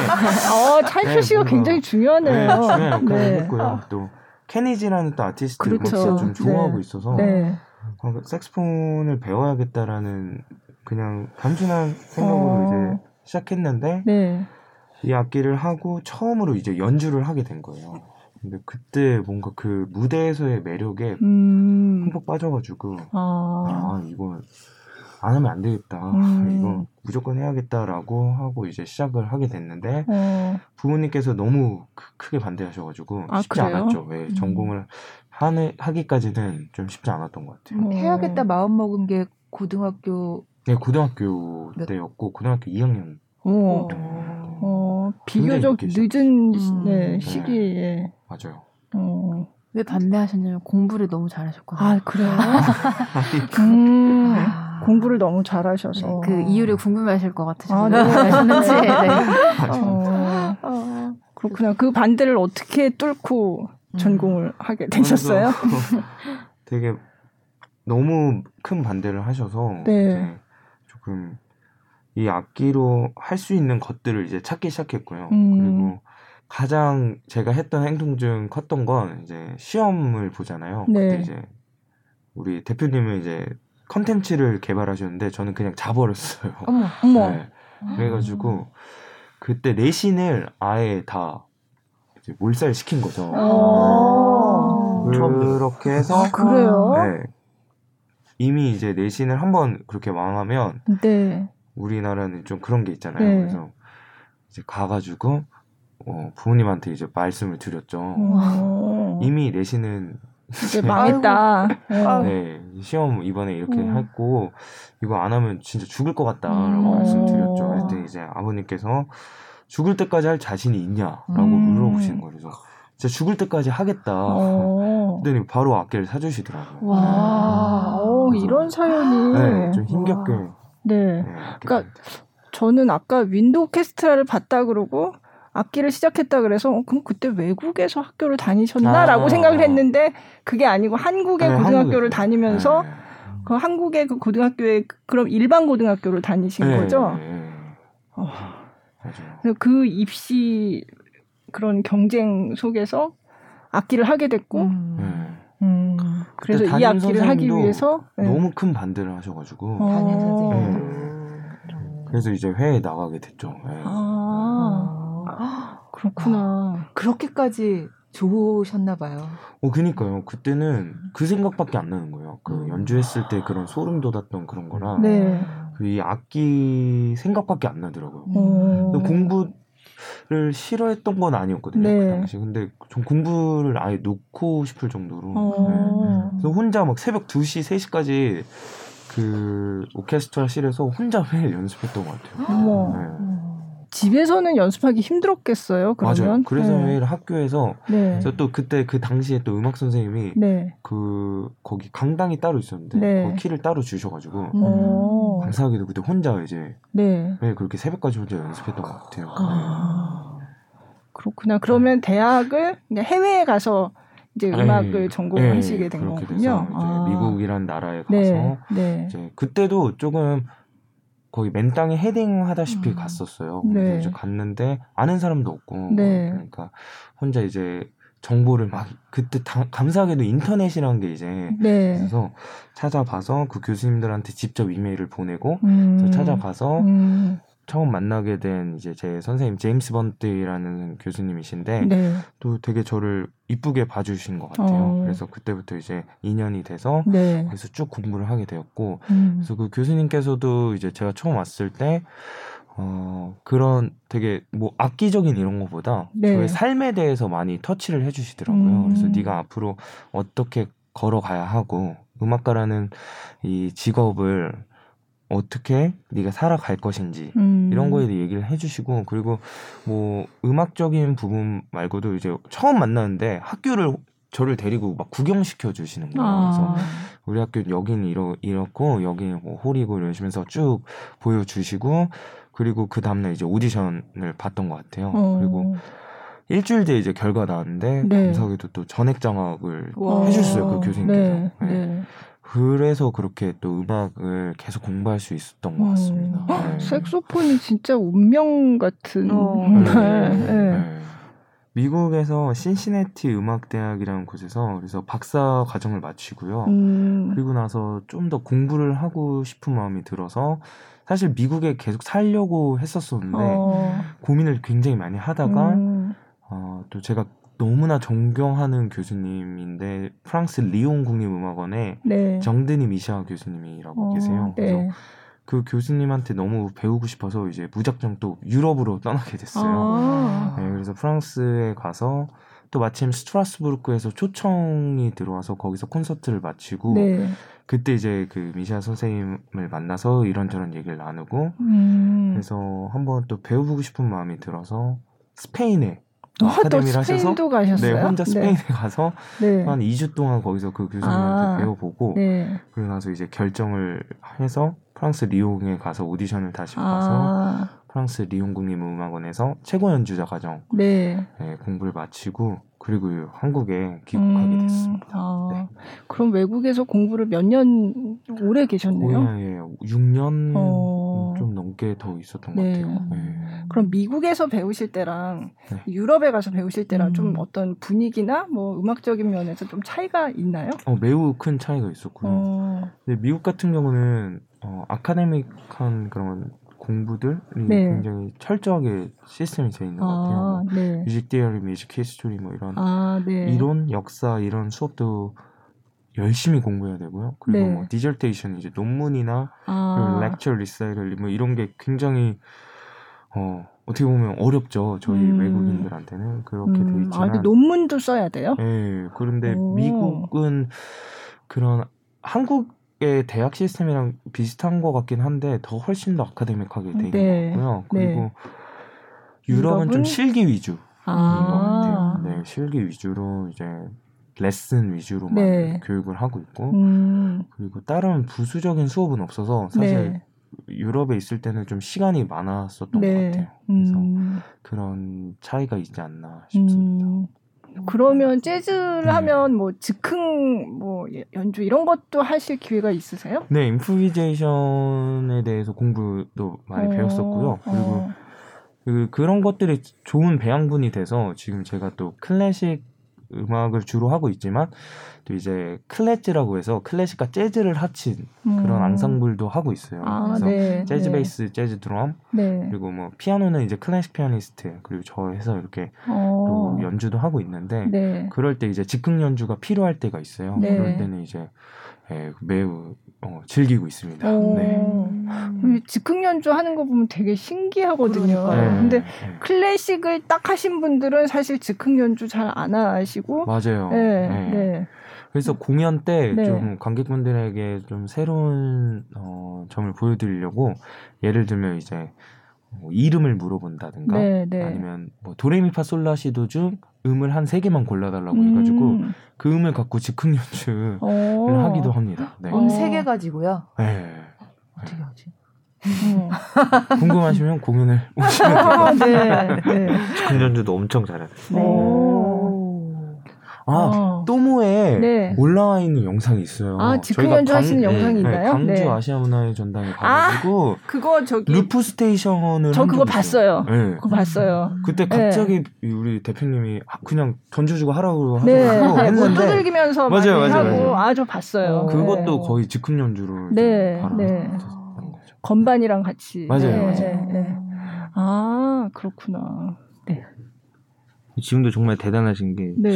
차인표 네, 씨가 굉장히 중요하네요. 네, 중요한 역할을 네. 했고요. 또 케니지라는 또 아티스트를 그렇죠. 좀 좋아하고 네. 있어서 네. 색소폰을 배워야겠다라는 그냥 단순한 생각으로 이제 시작했는데 네. 이 악기를 하고 처음으로 이제 연주를 하게 된 거예요. 근데 그때 뭔가 그 무대에서의 매력에 흠뻑 빠져가지고 아 이거 안 하면 안 되겠다. 이거 무조건 해야겠다라고 하고 이제 시작을 하게 됐는데 부모님께서 너무 크게 반대하셔가지고 쉽지 않았죠. 네, 전공을 하기까지는 좀 쉽지 않았던 것 같아요. 해야겠다 마음 먹은 게 고등학교 네 고등학교 때였고 고등학교 2학년. 비교적 늦은 네, 시기에 네. 맞아요. 왜 반대하셨냐면 공부를 너무 잘하셨거든요. 아 그래요? 공부를 너무 잘하셔서 그 이유를 궁금해하실 것 같으셔서 하셨는지 네. 그렇구나. 그 반대를 어떻게 뚫고 전공을 하게 되셨어요? 되게 너무 큰 반대를 하셔서 네. 조금 이 악기로 할 수 있는 것들을 이제 찾기 시작했고요. 그리고 가장 제가 했던 행동 중 컸던 건 이제 시험을 보잖아요. 네. 그때 이제 우리 대표님은 이제 컨텐츠를 개발하셨는데 저는 그냥 자버렸어요. 어머. 네. 그래가지고 그때 내신을 아예 다 이제 몰살시킨 거죠. 네. 그렇게 해서 그래요? 네. 이미 이제 내신을 한번 그렇게 망하면 네. 우리나라는 좀 그런 게 있잖아요. 네. 그래서 이제 가가지고 부모님한테 이제 말씀을 드렸죠. 이미 내신은 이제 망했다. 네, 시험 이번에 이렇게 했고 이거 안 하면 진짜 죽을 것 같다라고 말씀드렸죠. 그랬더니 이제 아버님께서 죽을 때까지 할 자신이 있냐라고 물어보시는 거예요. 그래서 진짜 죽을 때까지 하겠다. 그랬더니 바로 악기를 사주시더라고요. 와, 이런 사연이 네, 좀 힘겹게. 네. 그러니까 저는 아까 윈드 오케스트라를 봤다 그러고 악기를 시작했다 그래서 그럼 그때 외국에서 학교를 다니셨나라고 생각을 했는데 그게 아니고 한국의 고등학교를 다니면서 그 한국의 그 고등학교에 그럼 일반 고등학교를 다니신 거죠? 네. 그래서 그 입시 그런 경쟁 속에서 악기를 하게 됐고 그래서 이 악기를 하기 위해서 너무 큰 반대를 하셔가지고 담임 선생님도 그래서 이제 회에 나가게 됐죠. 그렇구나. 그렇게까지 좋으셨나 봐요. 그니까요. 그때는 그 생각밖에 안 나는 거예요. 그 연주했을 때 그런 소름 돋았던 그런 거랑 네. 이 악기 생각밖에 안 나더라고요. 공부를 싫어했던 건 아니었거든요. 네. 그 당시. 근데 전 공부를 아예 놓고 싶을 정도로. 그래서 혼자 막 새벽 2시, 3시까지 그 오케스트라실에서 혼자 매일 연습했던 것 같아요. 집에서는 연습하기 힘들었겠어요. 그러면? 맞아요. 그래서 매일 학교에서 그래서 또 그때 그 당시에 또 음악 선생님이 그 거기 강당이 따로 있었는데 거기 키를 따로 주셔가지고 감사하게도 그때 혼자 이제 매일 그렇게 새벽까지 혼자 연습했던 것 같아요. 그렇구나. 그러면 대학을 해외에 가서 이제 음악을 전공하시게 된 거군요. 그렇게 돼서 이제 미국이란 나라에 가서 이제 그때도 조금 거의 맨 땅에 헤딩하다시피 갔었어요. 근데 이제 갔는데 아는 사람도 없고 그러니까 혼자 이제 정보를 막 그때 감사하게도 인터넷이라는 게 이제 그래서 찾아봐서 그 교수님들한테 직접 이메일을 보내고 찾아봐서 처음 만나게 된 이제 제 선생님 제임스 번트라는 교수님이신데 네. 또 되게 저를 이쁘게 봐주신 것 같아요. 그래서 그때부터 이제 인연이 돼서 네. 그래서 쭉 공부를 하게 되었고 그래서 그 교수님께서도 이제 제가 처음 왔을 때 그런 되게 뭐 악기적인 이런 거보다 네. 저의 삶에 대해서 많이 터치를 해주시더라고요. 그래서 네가 앞으로 어떻게 걸어가야 하고 음악가라는 이 직업을 어떻게 네가 살아갈 것인지 이런 거에 대해 얘기를 해주시고 그리고 뭐 음악적인 부분 말고도 이제 처음 만나는데 학교를 저를 데리고 막 구경시켜 주시는 거예요. 그래서 우리 학교 여긴 이렇고 여긴 뭐 홀이고 이러시면서 쭉 보여주시고 그리고 그 다음날 이제 오디션을 봤던 것 같아요. 그리고 일주일 뒤에 이제 결과 나왔는데 네. 감사하게도 또 전액 장학을 해주셨어요. 그 교수님께서. 네. 네. 네. 그래서 그렇게 또 음악을 계속 공부할 수 있었던 것 같습니다. 네. 색소폰이 진짜 운명 같은 날. 네. 네. 네. 미국에서 신시내티 음악대학이라는 곳에서 그래서 박사 과정을 마치고요. 그리고 나서 좀 더 공부를 하고 싶은 마음이 들어서 사실 미국에 계속 살려고 했었었는데 고민을 굉장히 많이 하다가 또 제가 너무나 존경하는 교수님인데 프랑스 리옹 국립음악원의 네. 정드니 미샤 교수님이라고 계세요. 그래서 네. 그 교수님한테 너무 배우고 싶어서 이제 무작정 또 유럽으로 떠나게 됐어요. 네, 그래서 프랑스에 가서 또 마침 스트라스부르크에서 초청이 들어와서 거기서 콘서트를 마치고 네. 그때 이제 그 미샤 선생님을 만나서 이런저런 얘기를 나누고 그래서 한번 또 배워보고 싶은 마음이 들어서 스페인에 아카데미를 하셔서 스페인도 가셨어요? 네, 혼자 스페인에 네. 가서 네. 한 2주 동안 거기서 그 교수님한테 배워보고 네. 그러고 나서 이제 결정을 해서 프랑스 리옹에 가서 오디션을 다시 봐서 프랑스 리옹 국립음악원에서 최고 연주자 과정 네. 네, 공부를 마치고 그리고 한국에 귀국하게 됐습니다. 네. 그럼 외국에서 공부를 몇 년 오래 계셨네요? 네, 6년 좀 넘게 더 있었던 것 같아요. 네. 그럼 미국에서 배우실 때랑 네. 유럽에 가서 배우실 때랑 좀 어떤 분위기나 뭐 음악적인 면에서 좀 차이가 있나요? 매우 큰 차이가 있었고요. 근데 미국 같은 경우는 아카데믹한 그런 공부들이 네. 굉장히 철저하게 시스템이 되어 있는 것 같아요. 뭐 네. 뮤직 디어리, 뮤직 히스토리 뭐 이런 네. 이론, 역사 이런 수업도 열심히 공부해야 되고요. 그리고 네. 뭐 디저테이션 이제 논문이나 렉처 리사이럴 뭐 이런 게 굉장히 어떻게 보면 어렵죠. 저희 외국인들한테는 그렇게 돼 있지만 근데 논문도 써야 돼요? 네. 그런데 미국은 그런 한국 대학 시스템이랑 비슷한 것 같긴 한데 더 훨씬 더 아카데믹하게 돼 있는 네. 것 같고요. 그리고 네. 유럽은 좀 실기 위주인 것 같아요. 네, 실기 위주로 이제 레슨 위주로만 네. 교육을 하고 있고 그리고 다른 부수적인 수업은 없어서 사실 네. 유럽에 있을 때는 좀 시간이 많았었던 네. 것 같아요. 그래서 그런 차이가 있지 않나 싶습니다. 그러면 재즈를 하면 뭐 즉흥 뭐 연주 이런 것도 하실 기회가 있으세요? 네, 임프로비제이션에 대해서 공부도 많이 배웠었고요. 그리고 그런 것들이 좋은 배양분이 돼서 지금 제가 또 클래식 음악을 주로 하고 있지만 또 이제 클래즈라고 해서 클래식과 재즈를 합친 그런 앙상블도 하고 있어요. 그래서 네, 재즈 네. 베이스, 재즈 드럼 네. 그리고 뭐 피아노는 이제 클래식 피아니스트 그리고 저 해서 이렇게 또 연주도 하고 있는데 네. 그럴 때 이제 즉흥 연주가 필요할 때가 있어요. 네. 그럴 때는 이제 매우 즐기고 있습니다. 네. 즉흥 연주하는 거 보면 되게 신기하거든요. 그러니까요. 근데 클래식을 딱 하신 분들은 사실 즉흥 연주 잘 안 하시고 맞아요. 네. 네. 네. 그래서 공연 때 좀 네. 관객분들에게 좀 새로운 점을 보여드리려고 예를 들면 이제 뭐 이름을 물어본다든가 네, 네. 아니면 뭐 도레미파솔라시도 중 음을 한 3개만 골라달라고 해가지고 그 음을 갖고 즉흥 연주를 하기도 합니다. 네. 음 3개 가지고요? 네. 어떻게 하지? 궁금하시면 공연을 오시면 돼요. 네, 네. 즉흥 연주도 엄청 잘해요. 또모에 네. 올라와 있는 영상이 있어요. 즉흥 연주하시는 영상이 있나요? 광주 아시아문화의 전당에 가가지고 그거 저기 루프 스테이션을 저 그거 봤어요. 네. 그거 봤어요. 그때 갑자기 우리 대표님이 그냥 던져주고 하라고 하고 했는데 두들기면서 맞아요. 하고 저 봤어요. 그것도 거의 즉흥 연주로 바라봤던 거죠. 건반이랑 같이. 맞아요. 네, 맞아요. 네. 아, 그렇구나. 네. 지금도 정말 대단하신 게 네.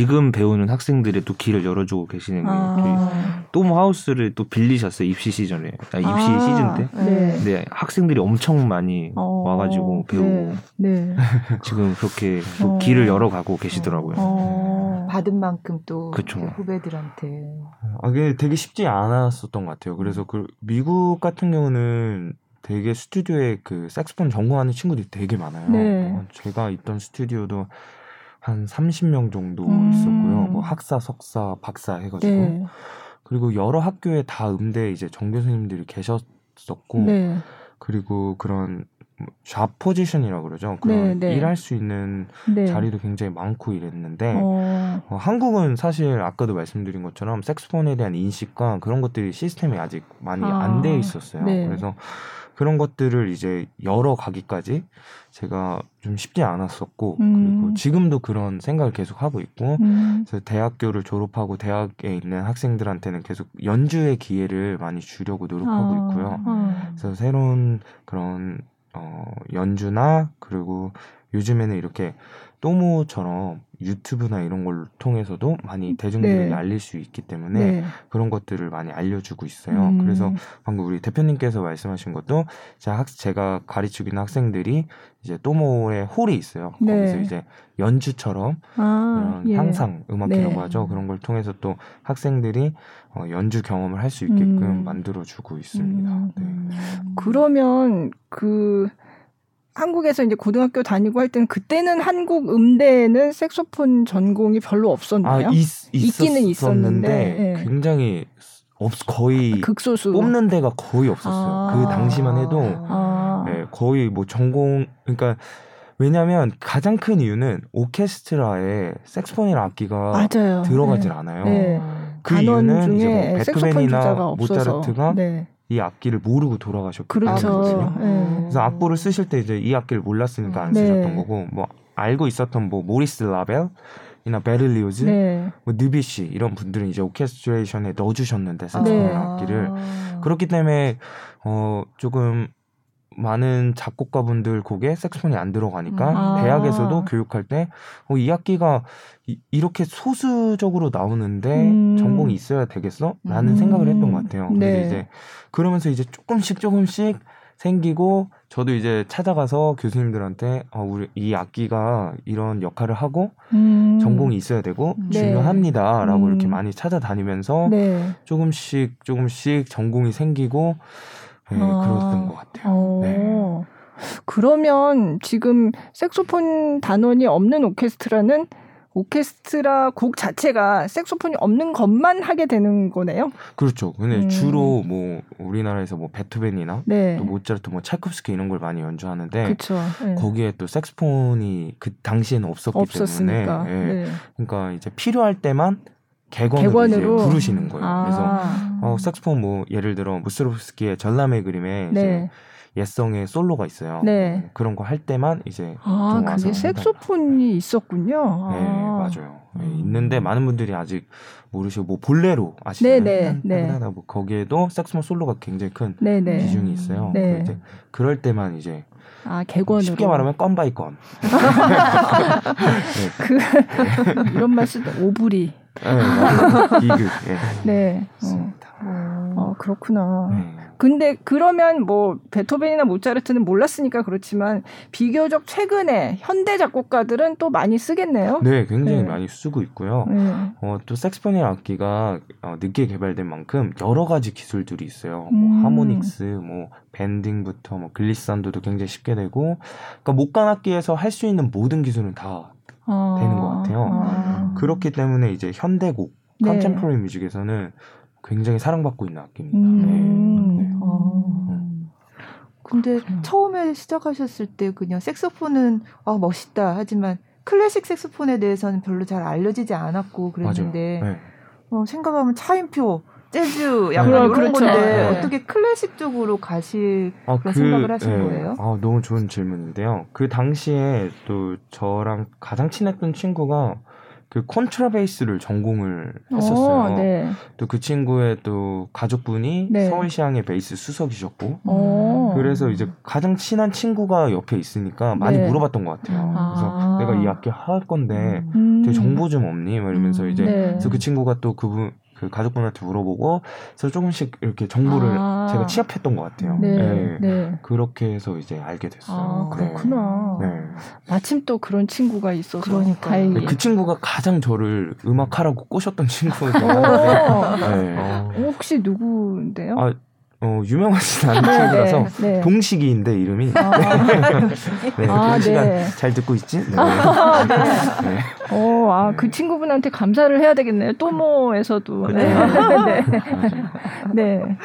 지금 배우는 학생들의 또 길을 열어주고 계시는 거예요. 아. 또모 하우스를 또 빌리셨어요. 입시 시즌에. 입시 시즌 때. 네. 네. 학생들이 엄청 많이 와가지고 배우고. 네. 네. 지금 그렇게 또 길을 열어가고 계시더라고요. 받은 만큼 또 그쵸. 후배들한테. 아, 이게 되게 쉽지 않았었던 것 같아요. 그래서 그 미국 같은 경우는 되게 스튜디오에 그 색스폰 전공하는 친구들이 되게 많아요. 네. 제가 있던 스튜디오도 한 30명 정도 있었고요. 뭐 학사, 석사, 박사 해가지고. 네. 그리고 여러 학교에 다 음대 이제 정교 선생님들이 계셨었고. 네. 그리고 그런 잡 포지션이라고 그러죠. 그런 네, 네. 일할 수 있는 네. 자리도 굉장히 많고 이랬는데 한국은 사실 아까도 말씀드린 것처럼 색스폰에 대한 인식과 그런 것들이 시스템이 아직 많이 안 돼 있었어요. 네. 그래서 그런 것들을 이제 열어가기까지 제가 좀 쉽지 않았었고 그리고 지금도 그런 생각을 계속 하고 있고 그래서 대학교를 졸업하고 대학에 있는 학생들한테는 계속 연주의 기회를 많이 주려고 노력하고 있고요. 그래서 새로운 그런 연주나 그리고 요즘에는 이렇게 또모처럼 유튜브나 이런 걸 통해서도 많이 대중들에게 네. 알릴 수 있기 때문에 네. 그런 것들을 많이 알려주고 있어요. 그래서 방금 우리 대표님께서 말씀하신 것도 제가 가르치고 있는 학생들이 이제 또모의 홀이 있어요. 네. 거기서 이제 연주처럼 그런 향상 예. 음악회라고 네. 하죠. 그런 걸 통해서 또 학생들이 연주 경험을 할 수 있게끔 만들어주고 있습니다. 네. 그러면 그 한국에서 이제 고등학교 다니고 할 때는 그때는 한국 음대에는 색소폰 전공이 별로 없었나요? 있기는 있었는데 네. 굉장히 거의 극소수. 뽑는 데가 거의 없었어요. 그 당시만 해도 네, 거의 뭐 전공 그러니까 왜냐하면 가장 큰 이유는 오케스트라에 색소폰이라는 악기가 맞아요. 들어가질 네. 않아요. 네. 그 이유는 이제 뭐 베토벤이나 모차르트가 네. 이 악기를 모르고 돌아가셨기 때문에 그렇죠. 네. 그래서 악보를 쓰실 때 이제 이 악기를 몰랐으니까 안 쓰셨던 네. 거고 뭐 알고 있었던 뭐 모리스 라벨이나 베를리오즈, 네. 뭐 느비시 이런 분들은 이제 오케스트레이션에 넣어주셨는데 색소폰 악기를 그렇기 때문에 조금 많은 작곡가분들 곡에 색소폰이 안 들어가니까 대학에서도 교육할 때 이 악기가 이렇게 소수적으로 나오는데 전공이 있어야 되겠어? 라는 생각을 했던 것 같아요. 근데 네. 이제 그러면서 이제 조금씩 생기고 저도 이제 찾아가서 교수님들한테 우리 이 악기가 이런 역할을 하고 전공이 있어야 되고 네. 중요합니다라고 이렇게 많이 찾아다니면서 네. 조금씩 전공이 생기고 네, 그랬던 것 같아요. 네. 그러면 지금 색소폰 단원이 없는 오케스트라는 오케스트라 곡 자체가 색소폰이 없는 것만 하게 되는 거네요? 그렇죠. 근데 주로 뭐 우리나라에서 뭐 베토벤이나 네. 또 모차르트, 뭐 차이콥스키 이런 걸 많이 연주하는데 그쵸. 네. 거기에 또 색소폰이 그 당시에는 없었으니까. 때문에 네. 네. 그러니까 이제 필요할 때만 객원으로 이제 부르시는 거예요. 그래서 색소폰 뭐 예를 들어 무스로프스키의 전람의 그림에 네. 이제 옛성의 솔로가 있어요. 네. 그런 거 할 때만 이제 그게 색소폰이 네. 있었군요. 네, 맞아요. 네, 있는데 많은 분들이 아직 모르시고 뭐 볼레로 아시나요? 네네. 네. 뭐 거기에도 색소폰 솔로가 굉장히 큰 네네. 비중이 있어요. 네. 이제 그럴 때만 이제 객원으로 쉽게 말하면 건 바이 건. 네. 이런 말 쓰던 오브리. 네, 그렇구나. 네. 근데 그러면 뭐 베토벤이나 모차르트는 몰랐으니까 그렇지만 비교적 최근에 현대 작곡가들은 또 많이 쓰겠네요. 네, 굉장히 네. 많이 쓰고 있고요. 네. 또 색소폰이라는 악기가 늦게 개발된 만큼 여러 가지 기술들이 있어요. 뭐 하모닉스, 뭐 밴딩부터 뭐 글리산도도 굉장히 쉽게 되고, 그러니까 목관 악기에서 할 수 있는 모든 기술은 다. 되는 것 같아요. 그렇기 때문에 이제 현대곡, 네. 컨템포러리 뮤직에서는 굉장히 사랑받고 있는 악기입니다. 네. 네. 근데 처음에 시작하셨을 때 그냥 색소폰은 멋있다 하지만 클래식 색소폰에 대해서는 별로 잘 알려지지 않았고 그랬는데 네. 생각하면 차인표 재즈 약간 이런 그렇죠. 건데 네. 어떻게 클래식 쪽으로 가실 그런 생각을 하신 네. 거예요? 너무 좋은 질문인데요. 그 당시에 또 저랑 가장 친했던 친구가 그 콘트라베이스를 전공을 했었어요. 네. 또 그 친구의 또 가족분이 네. 서울시향의 베이스 수석이셨고 그래서 이제 가장 친한 친구가 옆에 있으니까 많이 네. 물어봤던 것 같아요. 그래서 내가 이 악기 할 건데 되게 정보 좀 없니? 이러면서 이제 네. 그래서 그 친구가 또 그분 그 가족분한테 물어보고 그래서 조금씩 이렇게 정보를 제가 취합했던 것 같아요. 네, 네. 네. 그렇게 해서 이제 알게 됐어요. 아, 그렇구나. 네. 마침 또 그런 친구가 있어서 그러니까. 다행이에요. 그 친구가 가장 저를 음악하라고 꼬셨던 친구예요. 네. 혹시 누구인데요? 아, 유명하진 않은 친구라서 네. 동식이인데 이름이 네, 동식아 네. 잘 듣고 있지? 네. 네. 그 친구분한테 감사를 해야 되겠네요. 또모에서도 네. 네. 네.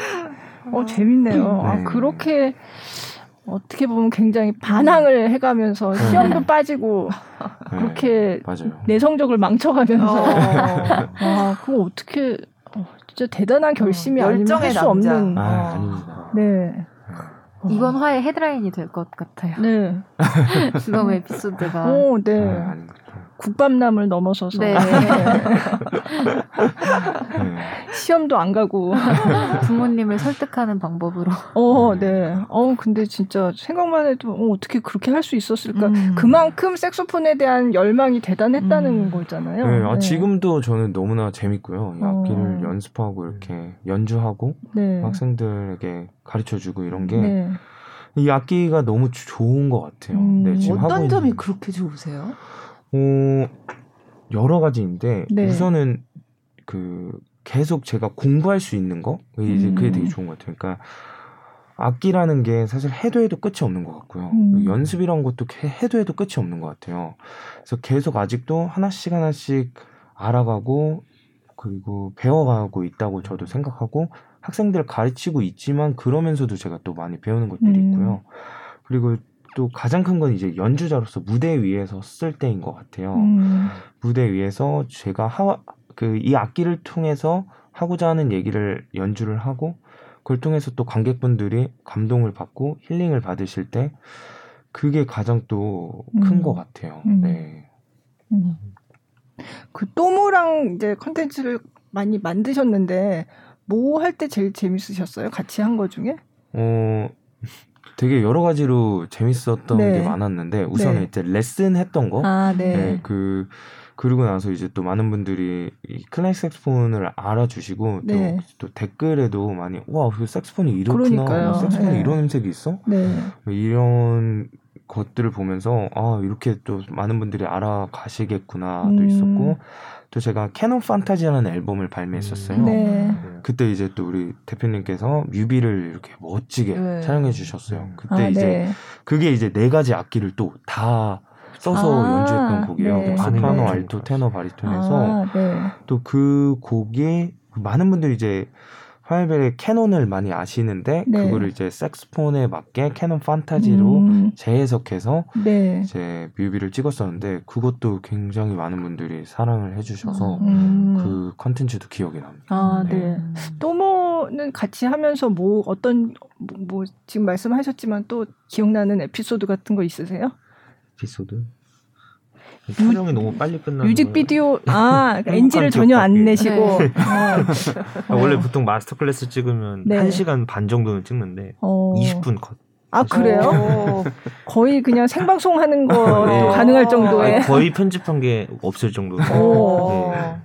재밌네요. 네. 그렇게 어떻게 보면 굉장히 반항을 해가면서 시험도 빠지고 그렇게 네. 내 성적을 망쳐가면서 그거 어떻게 진짜 대단한 결심이 아니면 할 수 없는. 아닙니다. 네. 이번 화의 헤드라인이 될 것 같아요. 네. 이번 에피소드가. 네. 국밥남을 넘어서서. 네. 시험도 안 가고. 부모님을 설득하는 방법으로. 네. 근데 진짜 생각만 해도 어떻게 그렇게 할 수 있었을까. 그만큼 색소폰에 대한 열망이 대단했다는 거잖아요. 네. 지금도 저는 너무나 재밌고요. 악기를 연습하고 이렇게 연주하고 네. 학생들에게 가르쳐주고 이런 게. 네. 이 악기가 너무 좋은 것 같아요. 네, 지금 어떤 하고 점이 그렇게 좋으세요? 여러 가지인데 네. 우선은 그 계속 제가 공부할 수 있는 거 이제 그게 되게 좋은 것 같아요. 그러니까 악기라는 게 사실 해도 끝이 없는 것 같고요. 연습이란 것도 해도 끝이 없는 것 같아요. 그래서 계속 아직도 하나씩 알아가고 그리고 배워가고 있다고 저도 생각하고 학생들 가르치고 있지만 그러면서도 제가 또 많이 배우는 것들이 있고요. 그리고 또 가장 큰 건 이제 연주자로서 무대 위에서 쓸 때인 것 같아요. 무대 위에서 제가 이 악기를 통해서 하고자 하는 얘기를 연주를 하고 그걸 통해서 또 관객분들이 감동을 받고 힐링을 받으실 때 그게 가장 또 큰 것 같아요. 네. 그 또모랑 이제 컨텐츠를 많이 만드셨는데 뭐 할 때 제일 재밌으셨어요? 같이 한 거 중에? 되게 여러 가지로 재밌었던 네. 게 많았는데 우선은 네. 이제 레슨 했던 거, 네. 네, 그리고 나서 이제 또 많은 분들이 이 클래식 색소폰을 알아주시고 네. 또 댓글에도 많이 와, 그 색소폰이 이렇구나, 색소폰이 네. 이런 음색이 있어, 네. 이런 것들을 보면서 이렇게 또 많은 분들이 알아가시겠구나도 있었고 또 제가 캐논 판타지라는 앨범을 발매했었어요. 네. 그때 이제 또 우리 대표님께서 뮤비를 이렇게 멋지게 촬영해 주셨어요. 그때 이제 네. 그게 이제 4가지 악기를 또 다 써서 연주했던 곡이에요. 네. 소프라노, 알토, 테너, 바리톤에서 네. 또 그 곡이 많은 분들이 이제 화요일에 캐논을 많이 아시는데 네. 그거를 이제 색스폰에 맞게 캐논 판타지로 재해석해서 네. 이제 뮤비를 찍었었는데 그것도 굉장히 많은 분들이 사랑을 해주셔서 그 컨텐츠도 기억이 납니다. 네. 또모는 같이 하면서 어떤 지금 말씀하셨지만 또 기억나는 에피소드 같은 거 있으세요? 에피소드? 촬영이 너무 빨리 끝나는 뮤직비디오 NG를 전혀 안 내시고 네. 원래 보통 마스터 클래스 찍으면 네. 1시간 반 정도는 찍는데 20분 컷. 그래요? 거의 그냥 생방송 하는 것도 네. 가능할 정도에 거의 편집한 게 없을 정도로 네.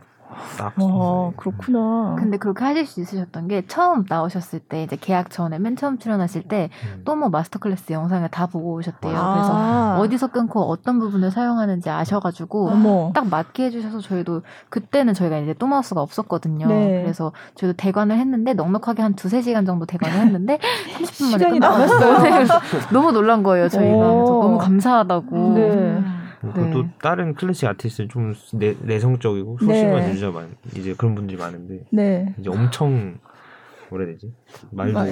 그렇구나. 근데 그렇게 하실 수 있으셨던 게 처음 나오셨을 때 이제 계약 전에 맨 처음 출연하실 때 또모 마스터 클래스 영상을 다 보고 오셨대요. 그래서 어디서 끊고 어떤 부분을 사용하는지 아셔가지고 딱 맞게 해주셔서 저희도 그때는 저희가 이제 또마우스가 없었거든요. 네. 그래서 저희도 대관을 했는데 넉넉하게 한 2-3시간 정도 대관을 했는데 30분 만에 끝났어요. 너무 놀란 거예요. 저희가 그래서 너무 감사하다고. 네. 또 다른 클래식 아티스트는 좀 내성적이고 소심한 유저 이제 그런 분들이 많은데 네. 이제 엄청 뭐라 해야 되지?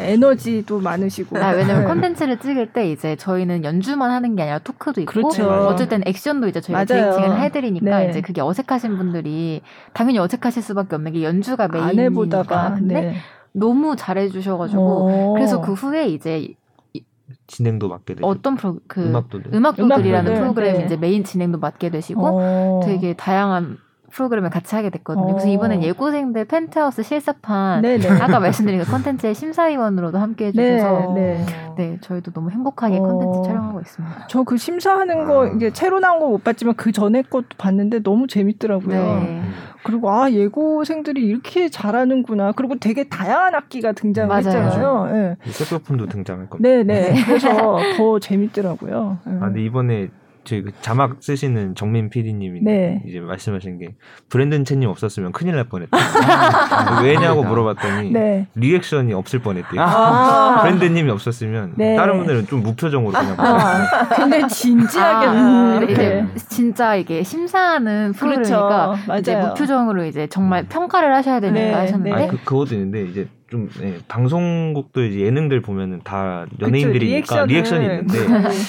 에너지도 많으시고. 왜냐면 콘텐츠를 찍을 때 이제 저희는 연주만 하는 게 아니라 토크도 있고 어쩔 땐 액션도 이제 저희가 디렉팅을 해드리니까 네. 이제 그게 어색하신 분들이 당연히 어색하실 수밖에 없는 게 연주가 메인이니까. 안 해보다가 근데 너무 잘해주셔가지고 그래서 그 후에 이제. 진행도 맡게 되고 어떤 음악도들이라는 프로그램 네. 이제 메인 진행도 맡게 되시고 되게 다양한 프로그램을 같이 하게 됐거든요. 그래서 이번엔 예고생들 펜트하우스 실사판 네네. 아까 말씀드린 그 콘텐츠의 심사위원으로도 함께 해주셔서 네네. 네, 저희도 너무 행복하게 콘텐츠 촬영하고 있습니다. 저 그 심사하는 거 이게 새로 나온 거 못 봤지만 그 전에 것도 봤는데 너무 재밌더라고요. 네. 그리고 아 예고생들이 이렇게 잘하는구나. 그리고 되게 다양한 악기가 등장했잖아요. 색소폰도 네. 등장할 겁니다. 네네. 그래서 더 재밌더라고요. 아 근데 이번에 저희 그 자막 쓰시는 정민 PD님이 네. 이제 말씀하신 게 브랜든 최님 없었으면 큰일 날 뻔했다. 왜냐고 물어봤더니 네. 리액션이 없을 뻔했대요. 아~ 브랜든님이 없었으면 네. 다른 분들은 좀 무표정으로 그냥. 아~ 근데 진지하게 이렇게 진짜 이게 심사하는 프로그램이니까 그렇죠. 이제 무표정으로 이제 정말 평가를 하셔야 되니까 네. 하셨는데. 아니, 그것도 있는데 이제. 좀 예, 방송국도 이제 예능들 보면은 다 연예인들이니까 그쵸, 리액션이 있는데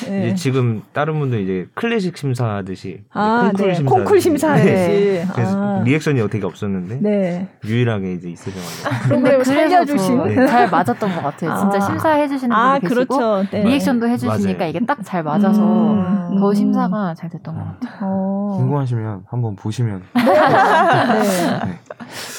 네. 이제 지금 다른 분들 이제 클래식 심사하듯이 아, 콩쿨 심사하듯이 그래서 아. 리액션이 어떻게 없었는데 네. 유일하게 이제 있으셔가지고 근데 그래서 네. 잘 맞았던 것 같아요. 진짜 심사해 주시는 분이 계시고 그렇죠. 네. 리액션도 해주시니까 맞아요. 이게 딱 잘 맞아서 더 심사가 잘 됐던 것 같아요. 궁금하시면 한번 보시면 네. 네. 네.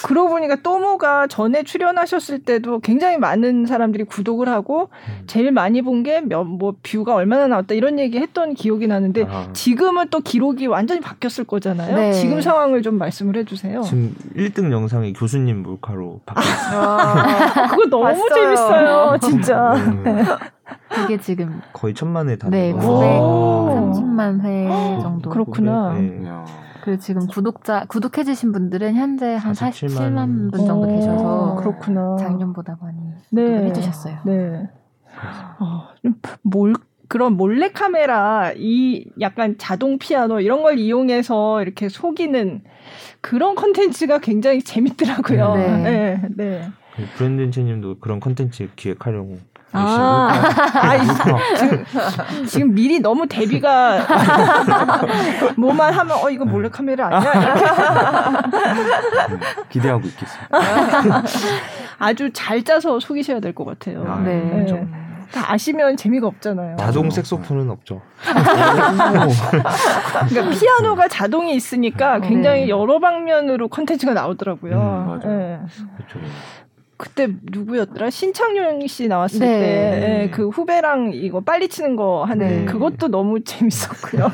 그러고 보니까 또모가 전에 출연하셨을 때도 굉장히 많은 사람들이 구독을 하고 제일 많이 본 게 뭐 뷰가 얼마나 나왔다 이런 얘기 했던 기억이 나는데 지금은 또 기록이 완전히 바뀌었을 거잖아요. 네. 지금 상황을 좀 말씀을 해주세요. 지금 1등 영상이 교수님 몰카로 바뀌었어요. 아, 그거 너무 봤어요. 재밌어요. 진짜. 네. 그게 지금 거의 1,000만 회 다 네, 930만 회 정도. 그렇구나. 네. 그리고 지금 구독해주신 분들은 현재 한 47만 분 정도 계셔서 그렇구나. 작년보다 많이 네. 해주셨어요. 네. 그런 몰래카메라, 이 약간 자동 피아노 이런 걸 이용해서 이렇게 속이는 그런 컨텐츠가 굉장히 재밌더라고요. 네. 네. 네. 브랜든 채님도 그런 컨텐츠 기획하려고. 지금 미리 너무 데뷔가 뭐만 하면 이거 몰래카메라 아니야? 기대하고 있겠습니다. 아주 잘 짜서 속이셔야 될 것 같아요. 아, 네. 네. 다 아시면 재미가 없잖아요. 자동 색소폰은 없죠. 그러니까 피아노가 자동이 있으니까 굉장히 여러 방면으로 콘텐츠가 나오더라고요. 네. 그렇죠. 그때 누구였더라? 신창용 씨 나왔을 네. 때 그 후배랑 이거 빨리 치는 거 하는 네. 그것도 너무 재밌었고요.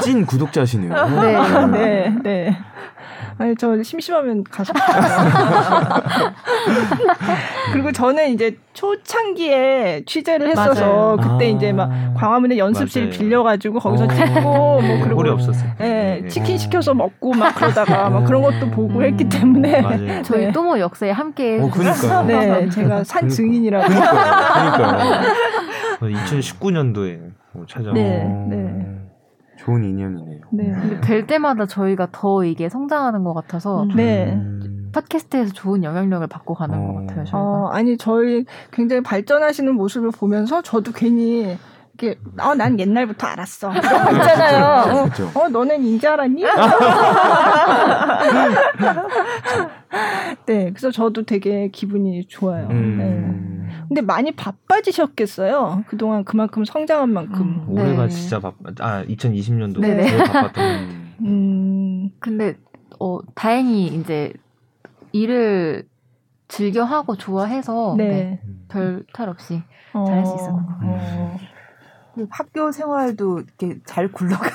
찐 구독자시네요. 네. 네. 네. 아니 저 심심하면 가서 그리고 저는 이제 초창기에 취재를 했어서 맞아요. 그때 이제 막 광화문에 연습실 맞아요. 빌려가지고 거기서 찍고 뭐 그리고 없었어요. 예, 네. 치킨 시켜서 먹고 막 그러다가 막 그런 것도 보고 했기 때문에 네. 저희 또모 역사에 함께 그러니까요. 네, 제가 산 증인이라고. 그러니까요. 2019년도에 찾아온. 네. 네. 좋은 인연이네요. 네. 근데 될 때마다 저희가 더 이게 성장하는 것 같아서 네. 팟캐스트에서 좋은 영향력을 받고 가는 것 같아요. 저희가. 아니 저희 굉장히 발전하시는 모습을 보면서 저도 괜히 이렇게 난 옛날부터 알았어. 이런 거 있잖아요. 그쵸. 너는 이제 알았니? 네, 그래서 저도 되게 기분이 좋아요. 네. 근데 많이 바빠지셨겠어요. 그동안 그만큼 성장한 만큼. 올해가 네. 진짜 바빠. 2020년도 제일 바빴던. 근데 다행히 이제 일을 즐겨 하고 좋아해서 네. 네, 별 탈 없이 잘할 수 있었던 것 같아요. 학교 생활도 이렇게 잘 굴러가나요?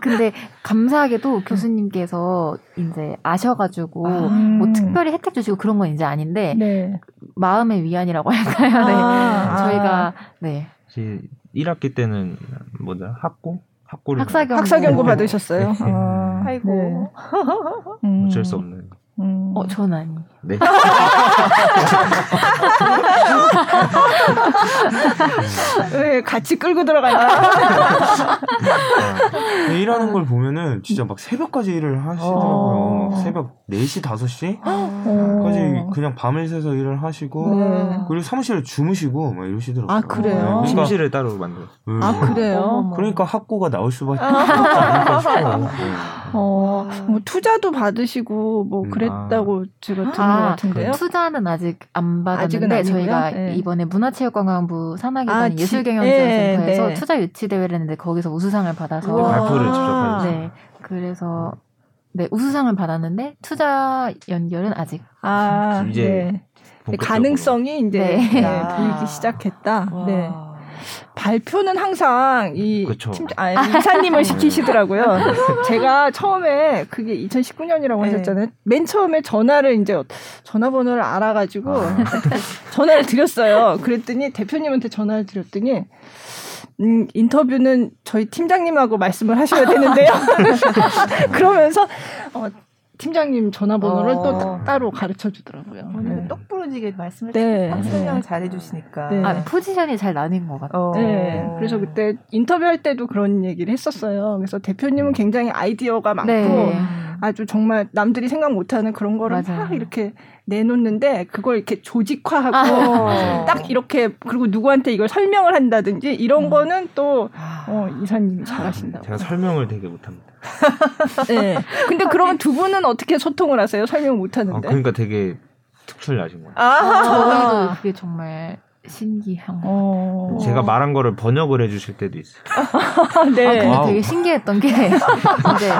근데 감사하게도 교수님께서 이제 아셔가지고 뭐 특별히 혜택 주시고 그런 건 이제 아닌데 네. 마음의 위안이라고 할까요? 네. 저희가 네. 1학기 때는 학사경고 받으셨어요? 네. 아이고 네. 어쩔 수 없는. 전 아니에요. 네. 왜 같이 끌고 들어가냐? 일하는 걸 보면은 진짜 막 새벽까지 일을 하시더라고요. 새벽 4시, 5시까지 그냥 밤을 새서 일을 하시고 그리고 사무실에 주무시고 막 이러시더라고요. 아 그래요? 그러니까 침실을 따로 만들었어요. 아 그래요? 그러니까 학고가 나올 수밖에 없다 싶어요. 뭐 투자도 받으시고 뭐 그랬다고 제가 들은 것 같은데요. 투자는 아직 안 받았는데 저희가 이번에 문화체육관광부 산하기관 예술경영지원센터에서 투자 유치 대회를 했는데 거기서 우수상을 받아서 발표를 직접 받았어요. 네, 그래서 네, 우수상을 받았는데 투자 연결은 아직. 아, 이제 네. 가능성이 이제 네. 보이기 시작했다. 와. 네. 발표는 항상 이 이사님을 시키시더라고요. 제가 처음에 그게 2019년이라고 네. 하셨잖아요. 맨 처음에 전화를 이제 전화번호를 알아가지고 전화를 드렸어요. 그랬더니 대표님한테 전화를 드렸더니 인터뷰는 저희 팀장님하고 말씀을 하셔야 되는데요. 그러면서 팀장님 전화번호를 또 따로 가르쳐 주더라고요. 네. 똑 부러지게 말씀을 설명 잘해 주시니까. 네. 아, 포지션이 잘 나뉜 것 같아요. 네. 그래서 그때 인터뷰할 때도 그런 얘기를 했었어요. 그래서 대표님은 굉장히 아이디어가 많고 네. 아주 정말 남들이 생각 못하는 그런 거를 막 이렇게 내놓는데 그걸 이렇게 조직화하고 딱 이렇게 그리고 누구한테 이걸 설명을 한다든지 이런 거는 또 이사님이 잘하신다고. 제가 설명을 되게 못합니다. 네. 근데 그러면 두 분은 어떻게 소통을 하세요? 설명 못하는데. 아, 그러니까 되게 특출나신 거예요. 저희도 그게 정말 신기한 거. 제가 말한 거를 번역을 해주실 때도 있어요. 네. 아, 근데 되게 신기했던 게 이제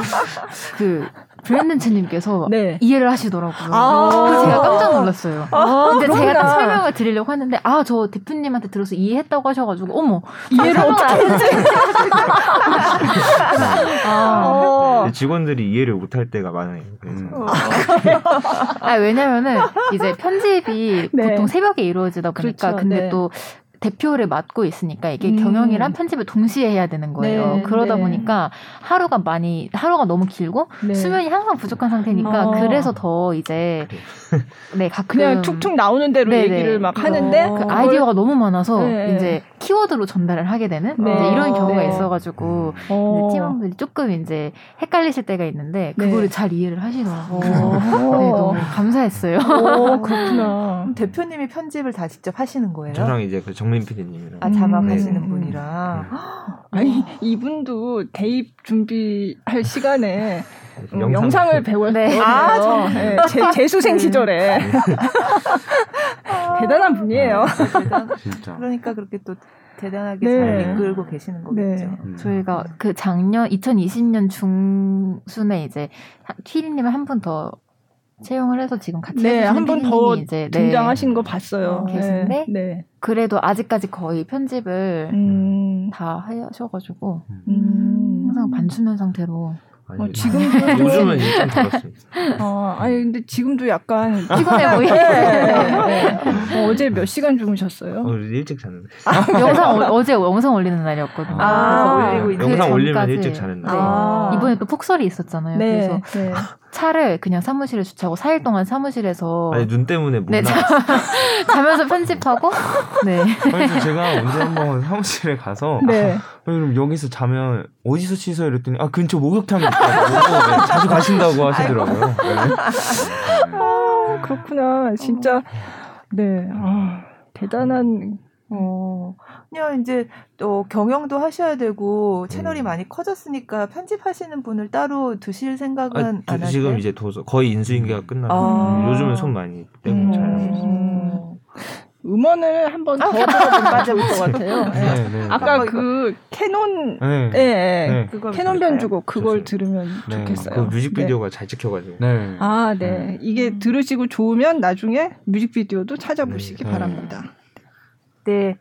그. 브랜든 최님께서 이해를 하시더라고요. 그래서 제가 깜짝 놀랐어요. 근데 그렇구나. 제가 딱 설명을 드리려고 하는데 저 대표님한테 들어서 이해했다고 하셔가지고 어머 이해를 어떻게 했지? 직원들이 이해를 못할 때가 많아요. 그래서. 왜냐면은 이제 편집이 보통 새벽에 이루어지다 보니까 그렇죠. 근데 또 대표를 맡고 있으니까 이게 경영이랑 편집을 동시에 해야 되는 거예요. 그러다 보니까 하루가 너무 길고 수면이 항상 부족한 상태니까 그래서 더 이제 가끔 그냥 툭툭 나오는 대로 얘기를 막 하는데 그 아이디어가 너무 많아서 이제 키워드로 전달을 하게 되는 이제 이런 경우가 있어가지고 이제 팀원들이 조금 이제 헷갈리실 때가 있는데 그거를 잘 이해를 하시더라고요. 네, 너무 감사했어요. 그렇구나. 대표님이 편집을 다 직접 하시는 거예요? 저랑 이제 그 정민 PD님이랑 자막하시는 분이라 아니 이분도 대입 준비할 시간에 영상을 배웠어요. 재수생 시절에 대단한 분이에요. 진짜. 그러니까 그렇게 또 대단하게 잘 이끌고 계시는 거겠죠. 저희가 그 작년 2020년 중순에 이제 퀴리님을 한 분 더 채용을 해서 지금 같이 한 분 더 등장하신 거 봤어요. 계신데 그래도 아직까지 거의 편집을 다 하셔가지고 항상 반수면 상태로. 지금도 요즘은 일단 들었습니다. 아니 근데 지금도 약간 피곤해 보이네. 어제 몇 시간 주무셨어요? 일찍 잤는데. 어제 영상 올리는 날이었거든요. 영상 올리면 일찍 자는 날. 이번에 또 폭설이 있었잖아요. 그래서 차를 그냥 사무실에 주차하고 4일 동안 사무실에서 눈 때문에 못 나갔어요. 자면서 편집하고. 네. 그래서 제가 언제 한번 사무실에 가서 그럼 여기서 자면 어디서 씻어요? 이랬더니 근처 목욕탕이 있다고 자주 가신다고 하시더라고요. 그렇구나. 진짜 대단한. 그냥 이제 또 경영도 하셔야 되고 채널이 많이 커졌으니까 편집하시는 분을 따로 두실 생각은 안 하세요? 지금 이제 거의 인수인계가 끝나고 요즘은 손 많이 떼고 잘 하고 있어요. 음원을 한번 더 들어보면 맞을 것 같아요. 아까 그 캐논 캐논 변주곡 그걸 들으면 좋겠어요. 그 뮤직비디오가 잘 찍혀가지고. 이게 들으시고 좋으면 나중에 뮤직비디오도 찾아보시기 바랍니다. 네.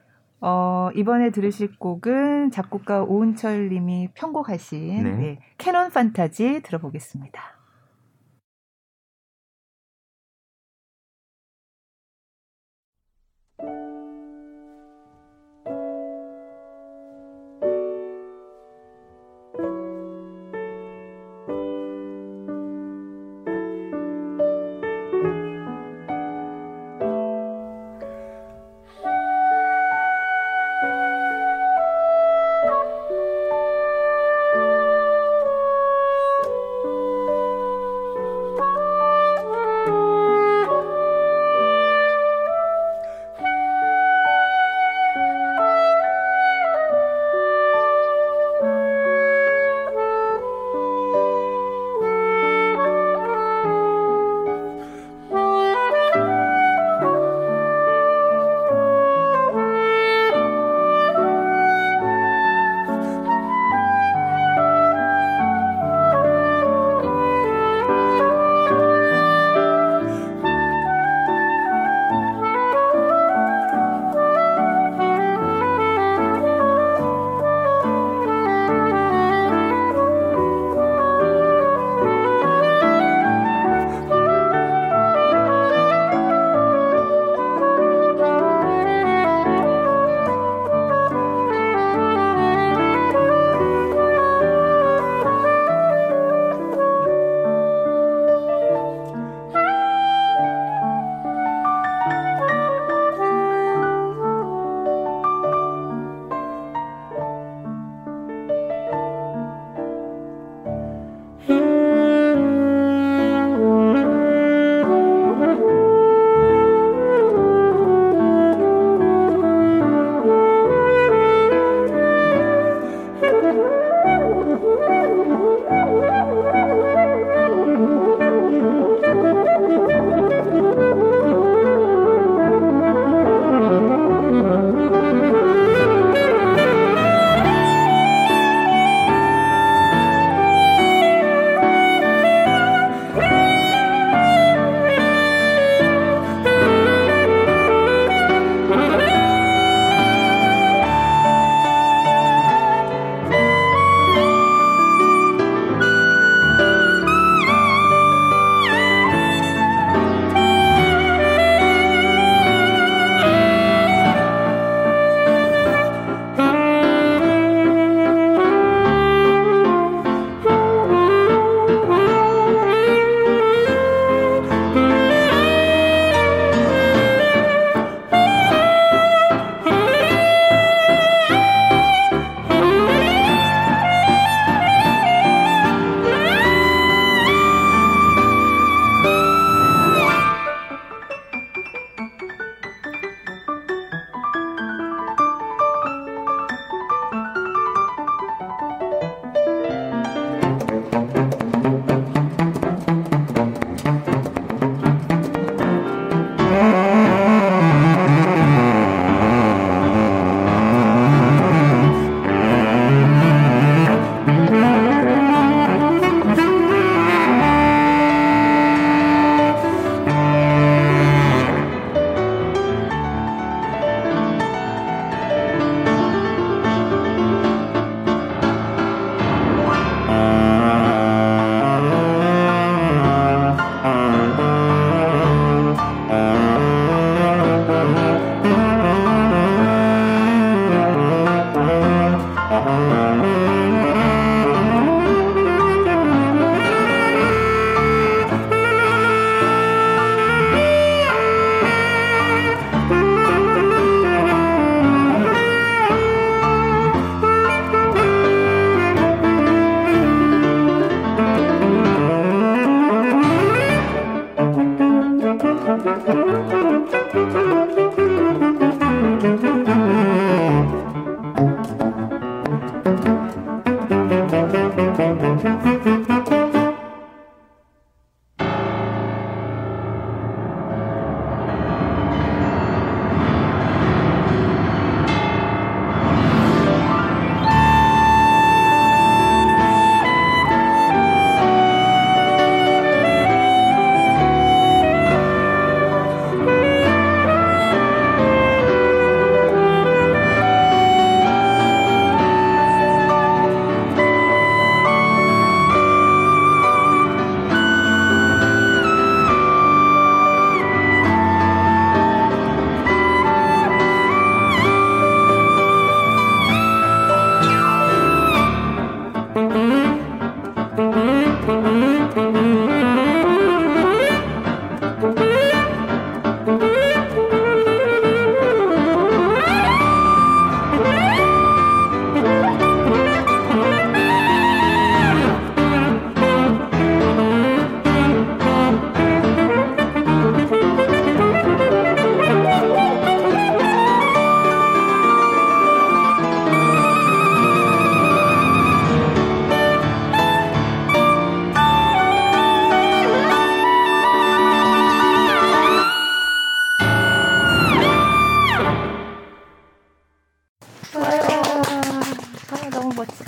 이번에 들으실 곡은 작곡가 오은철 님이 편곡하신 캐논 판타지 들어보겠습니다.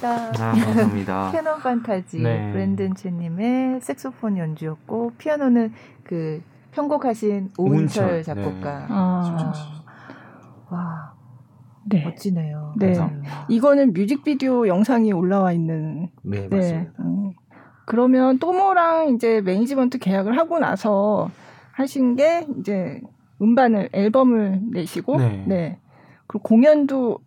감사합니다. 아, 감사합니다. 캐논 판타지 네. 브랜든 최님의 색소폰 연주였고 피아노는 그 편곡하신 오은철 작곡가. 네. 아. 와, 네. 멋지네요. 네. 감사합니다. 이거는 뮤직비디오 영상이 올라와 있는. 네, 네. 맞습니다. 그러면 또모랑 이제 매니지먼트 계약을 하고 나서 하신 게 이제 음반을 앨범을 내시고, 네. 네. 그리고 공연도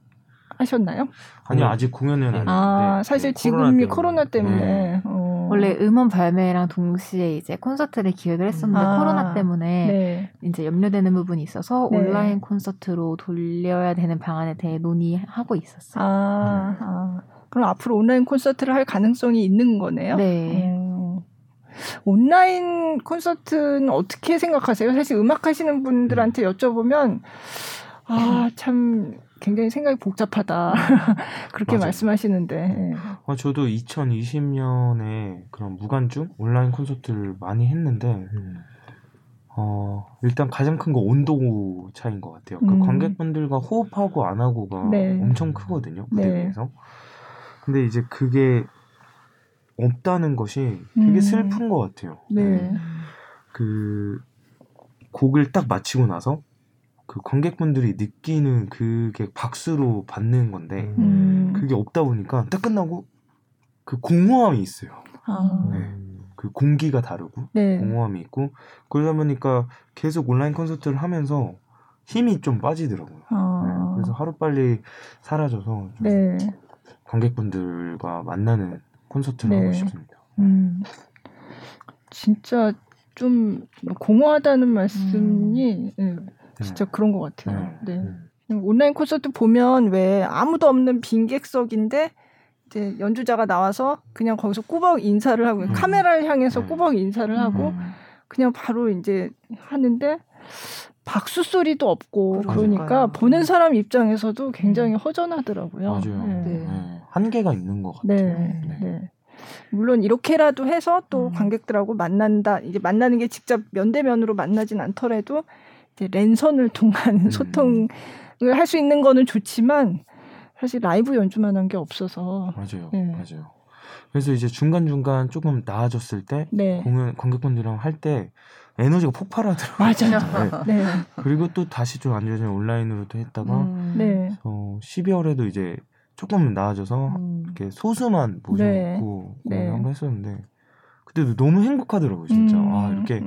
하셨나요? 아니요, 아직 공연은 안 했는데. 아, 사실 지금이 코로나 때문에. 네. 원래 음원 발매랑 동시에 이제 콘서트를 기획을 했었는데 코로나 때문에 네. 이제 염려되는 부분이 있어서 네. 온라인 콘서트로 돌려야 되는 방안에 대해 논의하고 있었어요. 아, 아. 그럼 앞으로 온라인 콘서트를 할 가능성이 있는 거네요? 네. 온라인 콘서트는 어떻게 생각하세요? 사실 음악 하시는 분들한테 여쭤보면 아, 참 굉장히 생각이 복잡하다 그렇게 맞아요. 말씀하시는데 아, 저도 2020년에 그런 무관중 온라인 콘서트를 많이 했는데 일단 가장 큰 거 온도 차이인 것 같아요. 그 관객분들과 호흡하고 안 하고가 네. 엄청 크거든요. 무대에서. 네. 근데 이제 그게 없다는 것이 되게 슬픈 것 같아요. 네. 그 곡을 딱 마치고 나서 그 관객분들이 느끼는 그게 박수로 받는 건데 그게 없다 보니까 딱 끝나고 그 공허함이 있어요. 아. 네. 그 공기가 다르고 네. 공허함이 있고 그러다 보니까 계속 온라인 콘서트를 하면서 힘이 좀 빠지더라고요. 아. 네. 그래서 하루빨리 사라져서 좀 네. 관객분들과 만나는 콘서트를 네. 하고 싶습니다. 진짜 좀 공허하다는 말씀이 네. 진짜 그런 것 같아요. 네. 네. 온라인 콘서트 보면 왜 아무도 없는 빈객석인데 이제 연주자가 나와서 그냥 거기서 꾸벅 인사를 하고 카메라를 향해서 꾸벅 인사를 하고 그냥 바로 이제 하는데 박수 소리도 없고 그러니까 보는 사람 입장에서도 굉장히 허전하더라고요. 맞아요. 네. 네. 네. 한계가 있는 것 같아요. 네. 네. 네. 물론 이렇게라도 해서 또 관객들하고 만난다. 이제 만나는 게 직접 면대면으로 만나진 않더라도 이제 랜선을 통한 소통을 할 수 있는 거는 좋지만 사실 라이브 연주만 한 게 없어서 맞아요. 네. 맞아요. 그래서 이제 중간중간 조금 나아졌을 때 네. 공연 관객분들이랑 할 때 에너지가 폭발하더라고요. 맞아요. 네. 네. 그리고 또 다시 좀 안 좋아지면 온라인으로도 했다가 네. 12월에도 이제 조금 나아져서 이렇게 소수만 모셔놓고 네. 공연을 네. 한번 했었는데 그때도 너무 행복하더라고요. 진짜 아 이렇게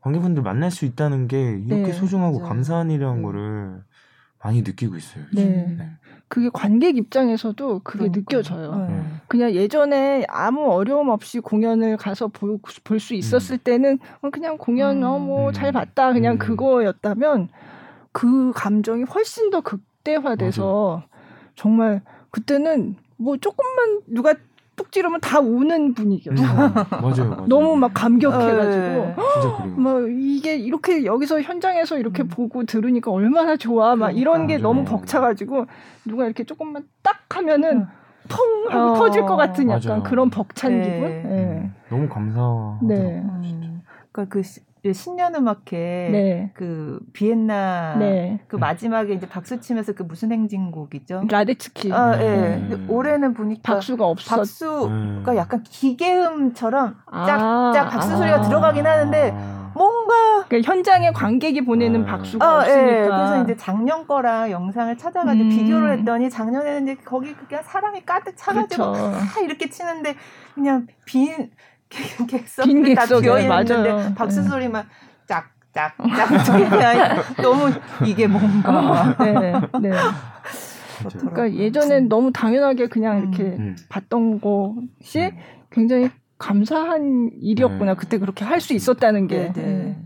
관객분들 만날 수 있다는 게 이렇게 네. 소중하고 맞아요. 감사한 일이라는 거를 많이 느끼고 있어요. 네. 네. 그게 관객 입장에서도 그게 그러니까. 느껴져요. 네. 그냥 예전에 아무 어려움 없이 공연을 가서 볼 수 있었을 때는 그냥 공연 뭐 잘 봤다 그냥 그거였다면 그 감정이 훨씬 더 극대화돼서 맞아요. 정말 그때는 뭐 조금만 누가 뚝 찌르면 다 우는 분위기였어요. 맞아요, 맞아요. 너무 막 감격해가지고 막 이게 이렇게 여기서 현장에서 이렇게 보고 들으니까 얼마나 좋아 막 이런 게 너무 벅차가지고 누가 이렇게 조금만 딱 하면은 펑 하고 터질 것 같은 약간 맞아요. 그런 벅찬 네. 기분. 네. 너무 감사하더라고요. 네. 그러니까 그 신년음악회 네. 그 비엔나 네. 그 마지막에 이제 박수 치면서 그 무슨 행진곡이죠? 라데츠키. 아, 예. 근데 올해는 보니까 박수가 없어. 박수가 약간 기계음처럼 짝짝 박수 소리가 들어가긴 하는데 뭔가 그러니까 현장의 관객이 보내는 박수가 없으니까. 예. 그래서 이제 작년 거랑 영상을 찾아가지고 비교를 했더니 작년에는 이제 거기 그냥 사람이 가득 차가지고 다 이렇게 치는데 그냥 빈 객석이 다 비어있는데 박수 소리만 짝짝짝 너무 이게 뭔가 네, 네. 그러니까 예전엔 너무 당연하게 그냥 이렇게 봤던 것이 굉장히 감사한 일이었구나. 그때 그렇게 할 수 있었다는 게 네.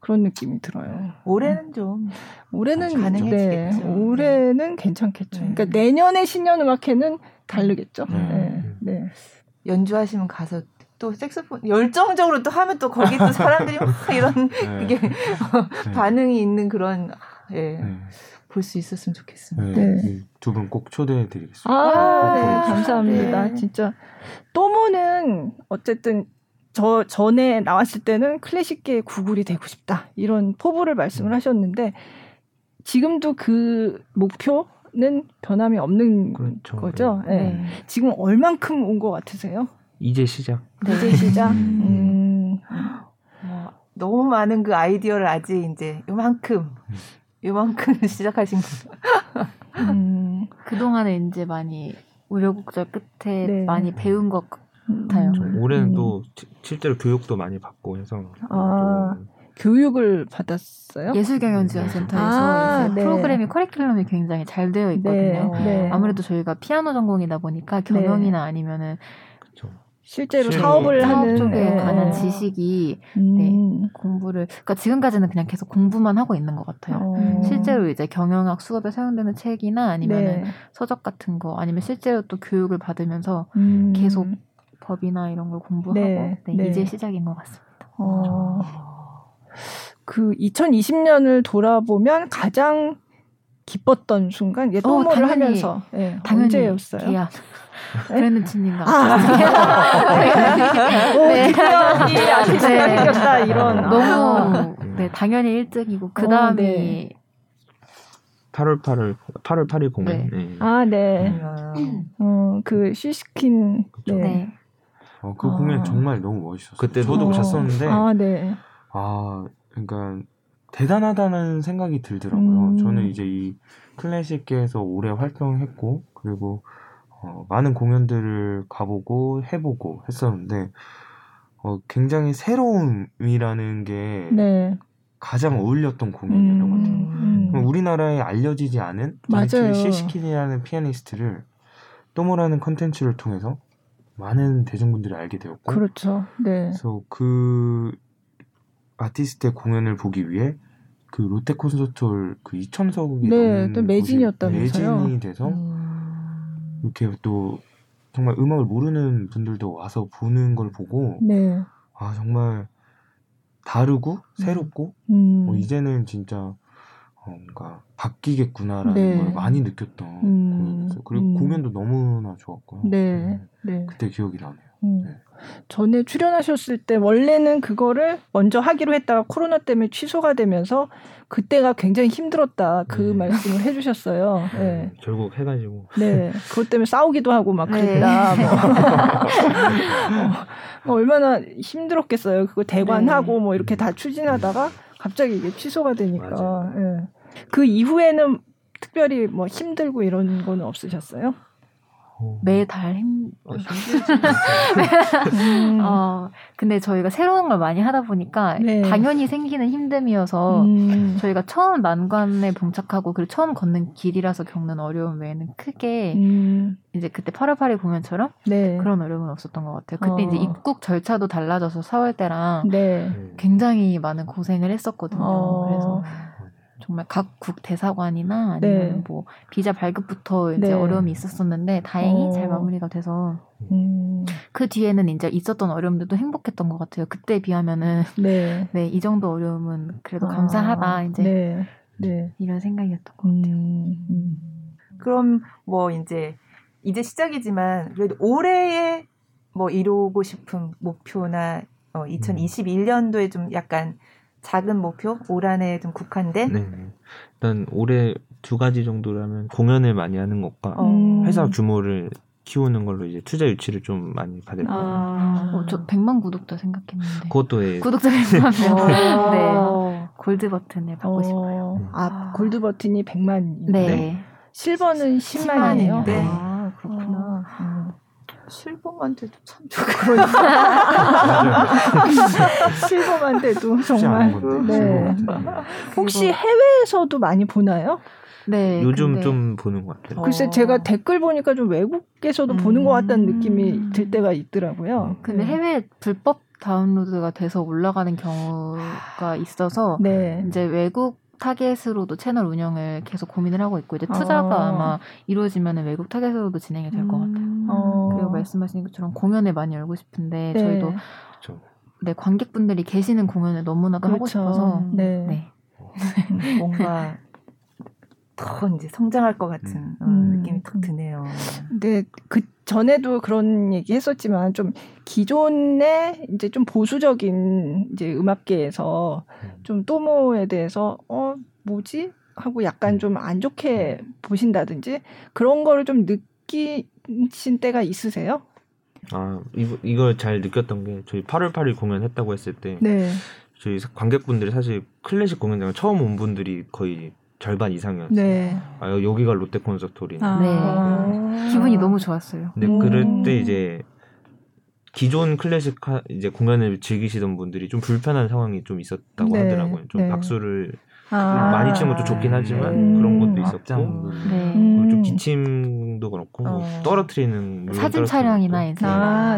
그런 느낌이 들어요. 올해는 좀 가능해지겠죠. 네, 올해는 괜찮겠죠. 그러니까 내년의 신년음악회는 다르겠죠. 네. 네. 연주하시면 가서 또 색소폰 열정적으로 또 하면 또 거기 또 사람들이 막 이런 이게 네. 네. 반응이 있는 그런 예. 네. 볼 수 있었으면 좋겠습니다. 네. 네. 두 분 꼭 초대해드리겠습니다. 아, 네. 감사합니다. 네. 진짜 또모는 어쨌든 저 전에 나왔을 때는 클래식계의 구글이 되고 싶다 이런 포부를 말씀을 하셨는데 지금도 그 목표 는 변함이 없는 그렇죠, 거죠. 네. 네. 지금 얼만큼 온 것 같으세요? 이제 시작. 이제 시작. 너무 많은 그 아이디어를 아직 이제 요만큼 시작하신 거죠. 그동안에 이제 많이 우여곡절 끝에 네. 많이 배운 것 같아요. 올해는 또 실제로 교육도 많이 받고 해서. 아, 교육을 받았어요? 예술경연지원센터에서 네. 프로그램이 커리큘럼이 굉장히 잘 되어 있거든요. 네. 네. 아무래도 저희가 피아노 전공이다 보니까 경영이나 네. 아니면은 실제로 사업을 하는 쪽에 네. 관한 지식이 네, 공부를 그러니까 지금까지는 그냥 계속 공부만 하고 있는 것 같아요. 실제로 이제 경영학 수업에 사용되는 책이나 아니면은 네. 서적 같은 거 아니면 실제로 또 교육을 받으면서 계속 법이나 이런 걸 공부하고 네. 네, 네. 이제 시작인 것 같습니다. 그 2020년을 돌아보면 가장 기뻤던 순간 또모를 하면서 네, 언제였어요? 기아. 브랜든 친님과 기쁘다 이런 너무 네 당연히 1등이고 그 다음이 네. 8월 8일 공연 네. 네. 아 네. 그 시시킨 그렇죠. 네. 그 공연 정말 너무 멋있었어요. 그때 저도 갔었는데 아 네. 아 그러니까 대단하다는 생각이 들더라고요. 저는 이제 이 클래식계에서 오래 활동했고 그리고 많은 공연들을 가보고 해보고 했었는데 굉장히 새로움이라는 게 네. 가장 어울렸던 공연이었던 것 같아요. 우리나라에 알려지지 않은 시시킨이라는 피아니스트를 또모라는 컨텐츠를 통해서 많은 대중분들이 알게 되었고 그렇죠. 네. 그래서 그 아티스트의 공연을 보기 위해 그 롯데 콘서트홀 그 2,000석이 넘는 또 매진이었다면서요. 매진이 돼서 이렇게 또 정말 음악을 모르는 분들도 와서 보는 걸 보고 네. 아 정말 다르고 새롭고 이제는 진짜 뭔가 바뀌겠구나라는 네. 걸 많이 느꼈던 공연이었어요. 그리고 공연도 너무나 좋았고요. 네. 네. 그때 기억이 나네요. 네. 전에 출연하셨을 때 원래는 그거를 먼저 하기로 했다가 코로나 때문에 취소가 되면서 그때가 굉장히 힘들었다 그 말씀을 해주셨어요. 네. 네. 결국 해가지고. 네. 그것 때문에 싸우기도 하고 막 그랬다. 네. 얼마나 힘들었겠어요. 그거 대관하고 뭐 이렇게 다 추진하다가 갑자기 이게 취소가 되니까. 네. 그 이후에는 특별히 뭐 힘들고 이런 거는 없으셨어요? 매달 힘들지. 근데 저희가 새로운 걸 많이 하다 보니까 네. 당연히 생기는 힘듦이어서 저희가 처음 난관에 봉착하고 그리고 처음 걷는 길이라서 겪는 어려움 외에는 크게 이제 그때 8월 8일 공연처럼 네. 그런 어려움은 없었던 것 같아요. 그때 이제 입국 절차도 달라져서 4월 때랑 네. 굉장히 많은 고생을 했었거든요. 그래서 정말 각 국 대사관이나 아니면 네. 뭐 비자 발급부터 이제 네. 어려움이 있었었는데 다행히 잘 마무리가 돼서 그 뒤에는 이제 있었던 어려움들도 행복했던 것 같아요. 그때 비하면은 네, 네, 이 정도 어려움은 그래도 감사하다 이제 네. 네. 이런 생각이었던 것 같아요. 그럼 뭐 이제 시작이지만 그래도 올해에 뭐 이루고 싶은 목표나 2021년도에 좀 약간 작은 목표? 올 한 해에 좀 국한된? 네. 일단 올해 두 가지 정도라면 공연을 많이 하는 것과 회사 규모를 키우는 걸로 이제 투자 유치를 좀 많이 받을 거예요. 저 100만 구독자 생각했는데. 그것도 예. 구독자 100만. 네. 골드 버튼을 받고 싶어요. 아, 골드 버튼이 100만인데. 네. 실버는 10만이에요. 네. 아, 그렇구나. 실버만 돼도 참 좋고 실버만 돼도 정말 네. 혹시 해외에서도 많이 보나요? 네, 요즘 근데... 좀 보는 것 같아요. 글쎄 제가 댓글 보니까 좀 외국에서도 보는 것 같다는 느낌이 들 때가 있더라고요. 근데 해외 불법 다운로드가 돼서 올라가는 경우가 있어서 네. 이제 외국 타겟으로도 채널 운영을 계속 고민을 하고 있고 이제 투자가 아마 이루어지면 외국 타겟으로도 진행이 될 것 같아요. 그리고 말씀하신 것처럼 공연을 많이 열고 싶은데 네. 저희도 그렇죠. 네, 관객분들이 계시는 공연을 너무나도 그렇죠. 하고 싶어서 네. 네. 뭔가 더 이제 성장할 것 같은 느낌이 탁 드네요. 근데 그 전에도 그런 얘기 했었지만 좀 기존의 이제 좀 보수적인 이제 음악계에서 좀 또모에 대해서 뭐지? 하고 약간 좀 안 좋게 보신다든지 그런 거를 좀 느끼신 때가 있으세요? 아, 이걸 잘 느꼈던 게 저희 8월 8일 공연했다고 했을 때 네. 저희 관객분들이 사실 클래식 공연장에 처음 온 분들이 거의 절반 이상이었어요. 네. 아, 여기가 롯데 콘서트홀이네. 아, 네. 아. 기분이 너무 좋았어요. 근데 그럴 때 이제 기존 클래식 이제 공연을 즐기시던 분들이 좀 불편한 상황이 좀 있었다고 네. 하더라고요. 좀 네. 박수를 많이 치는 것도 좋긴 하지만 그런 것도 있었고 네. 그리고 좀 기침도 그렇고 떨어뜨리는 사진 촬영이나 이제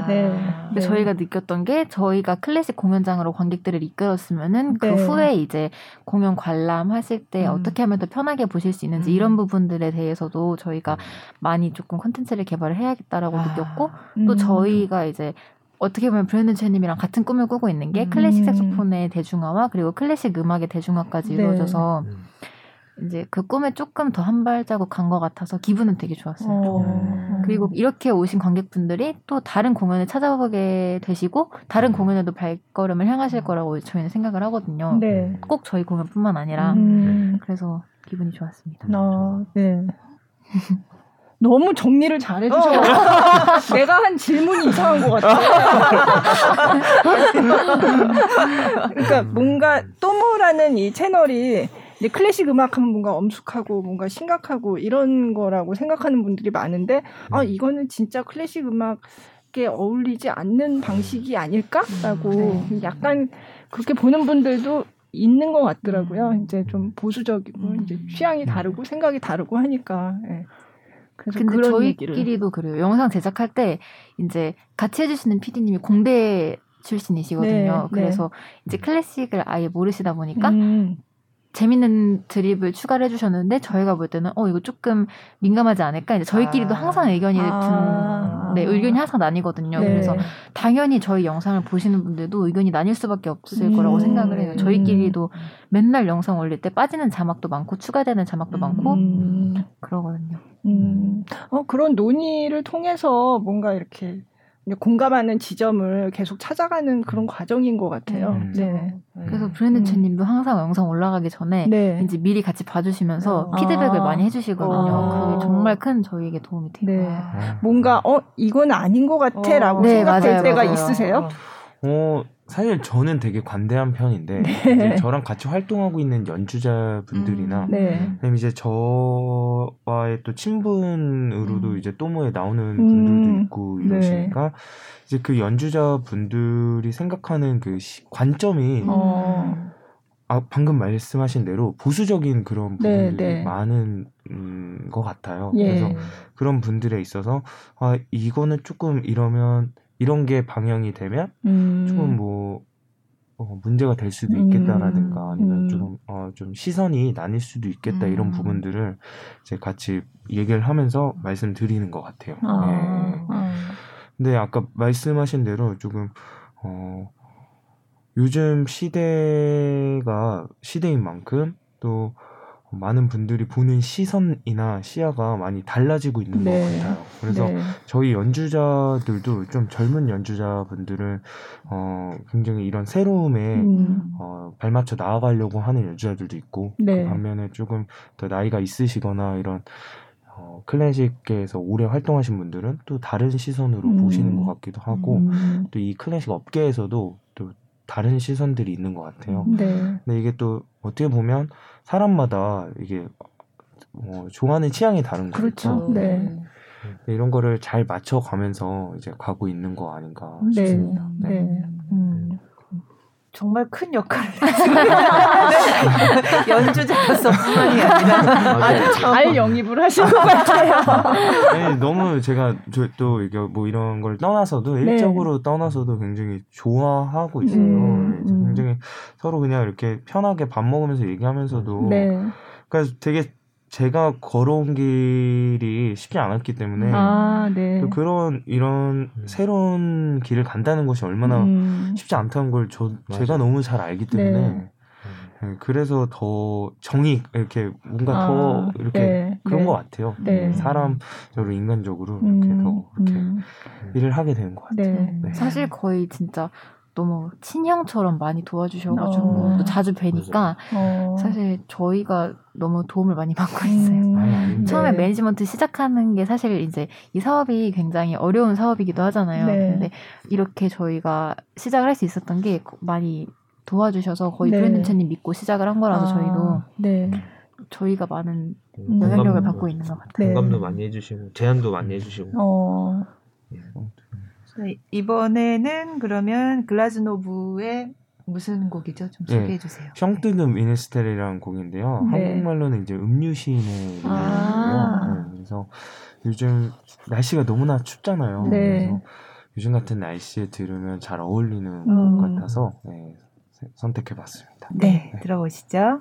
네. 근데 저희가 느꼈던 게 저희가 클래식 공연장으로 관객들을 이끌었으면은 네. 그 후에 이제 공연 관람하실 때 어떻게 하면 더 편하게 보실 수 있는지 이런 부분들에 대해서도 저희가 많이 조금 콘텐츠를 개발을 해야겠다라고 느꼈고 또 저희가 이제 어떻게 보면 브랜든 최님이랑 같은 꿈을 꾸고 있는 게 클래식 색소폰의 대중화와 그리고 클래식 음악의 대중화까지 이루어져서 이제 그 꿈에 조금 더 한 발자국 간 것 같아서 기분은 되게 좋았어요. 그리고 이렇게 오신 관객분들이 또 다른 공연을 찾아보게 되시고 다른 공연에도 발걸음을 향하실 거라고 저희는 생각을 하거든요. 네. 꼭 저희 공연뿐만 아니라 그래서 기분이 좋았습니다. 네. 너무 정리를 잘해주셔. 내가 한 질문이 이상한 것 같아. 그러니까 뭔가 또모라는 이 채널이 이제 클래식 음악하면 뭔가 엄숙하고 뭔가 심각하고 이런 거라고 생각하는 분들이 많은데 아 이거는 진짜 클래식 음악에 어울리지 않는 방식이 아닐까라고 약간 그렇게 보는 분들도 있는 것 같더라고요. 이제 좀 보수적이고 이제 취향이 다르고 생각이 다르고 하니까. 예. 근데 저희끼리도 그래요. 영상 제작할 때 이제 같이 해주시는 PD님이 공대 출신이시거든요. 네, 그래서 이제 클래식을 아예 모르시다 보니까 재밌는 드립을 추가를 해주셨는데 저희가 볼 때는 이거 조금 민감하지 않을까. 이제 저희끼리도 항상 의견이 의견이 항상 나뉘거든요. 네. 그래서 당연히 저희 영상을 보시는 분들도 의견이 나뉠 수밖에 없을 거라고 생각을 해요. 저희끼리도 맨날 영상 올릴 때 빠지는 자막도 많고 추가되는 자막도 많고 그러거든요. 그런 논의를 통해서 뭔가 이렇게 공감하는 지점을 계속 찾아가는 그런 과정인 것 같아요. 네. 그래서 브랜든 최님도 항상 영상 올라가기 전에 이제 미리 같이 봐주시면서 피드백을 많이 해주시거든요. 그게 정말 큰 저희에게 도움이 돼요. 네. 뭔가 이건 아닌 것 같아라고 생각될 때가 있으세요? 사실 저는 되게 관대한 편인데 이제 저랑 같이 활동하고 있는 연주자분들이나 그다음에 이제 저와의 또 친분으로도 이제 또모에 나오는 분들도 있고 이러시니까 이제 그 연주자분들이 생각하는 그 관점이 방금 말씀하신 대로 보수적인 그런 부분들이 많은 것 같아요. 그래서 그런 분들에 있어서 이거는 조금 이러면 이런 게 방영이 되면 조금 문제가 될 수도 있겠다라든가 아니면 좀 시선이 나뉠 수도 있겠다 이런 부분들을 이제 같이 얘기를 하면서 말씀드리는 것 같아요. 근데 아까 말씀하신 대로 조금 요즘 시대인 만큼 또 많은 분들이 보는 시선이나 시야가 많이 달라지고 있는 것 같아요. 그래서 저희 연주자들도 좀 젊은 연주자분들은 굉장히 이런 새로움에 발맞춰 나아가려고 하는 연주자들도 있고 그 반면에 조금 더 나이가 있으시거나 이런 클래식계에서 오래 활동하신 분들은 또 다른 시선으로 보시는 것 같기도 하고 또 이 클래식 업계에서도 또 다른 시선들이 있는 것 같아요. 근데 이게 또 어떻게 보면 사람마다 이게 좋아하는 취향이 다른 거죠. 그렇죠. 이런 거를 잘 맞춰가면서 이제 가고 있는 거 아닌가 싶습니다. 정말 큰 역할을 연주자로서뿐만이 아니라 아주 잘 영입을 하신 것 같아요. 네, 너무 제가 또 이게 뭐 이런 걸 떠나서도 일적으로 떠나서도 굉장히 좋아하고 있어요. 굉장히 서로 그냥 이렇게 편하게 밥 먹으면서 얘기하면서도 그러니까 되게 제가 걸어온 길이 쉽지 않았기 때문에 또 이런 새로운 길을 간다는 것이 얼마나 쉽지 않다는 걸 제가 너무 잘 알기 때문에 그래서 더 이렇게 뭔가 더 이렇게 그런 것 같아요. 사람적으로 인간적으로 이렇게 더 이렇게 일을 하게 되는 것 같아요. 사실 거의 진짜 너무 친형처럼 많이 도와주셔가지고 또 자주 뵈니까 사실 저희가 너무 도움을 많이 받고 있어요. 처음에 매니지먼트 시작하는 게 사실 이제 이 사업이 굉장히 어려운 사업이기도 하잖아요. 네. 근데 이렇게 저희가 시작을 할 수 있었던 게 많이 도와주셔서 거의 브랜든 채님 믿고 시작을 한 거라서 저희도 저희가 많은 영향력을 받고 있는 것 같아요. 공감도 많이 해주시고 제안도 많이 해주시고. 예. 이번에는 그러면 글라즈노브의 무슨 곡이죠? 좀 소개해 주세요. 숑뜨금 이네스테레라는 곡인데요. 한국말로는 이제 음유시인의 노래고요. 그래서 요즘 날씨가 너무나 춥잖아요. 그래서 요즘 같은 날씨에 들으면 잘 어울리는 것 같아서 선택해봤습니다. 네, 들어보시죠.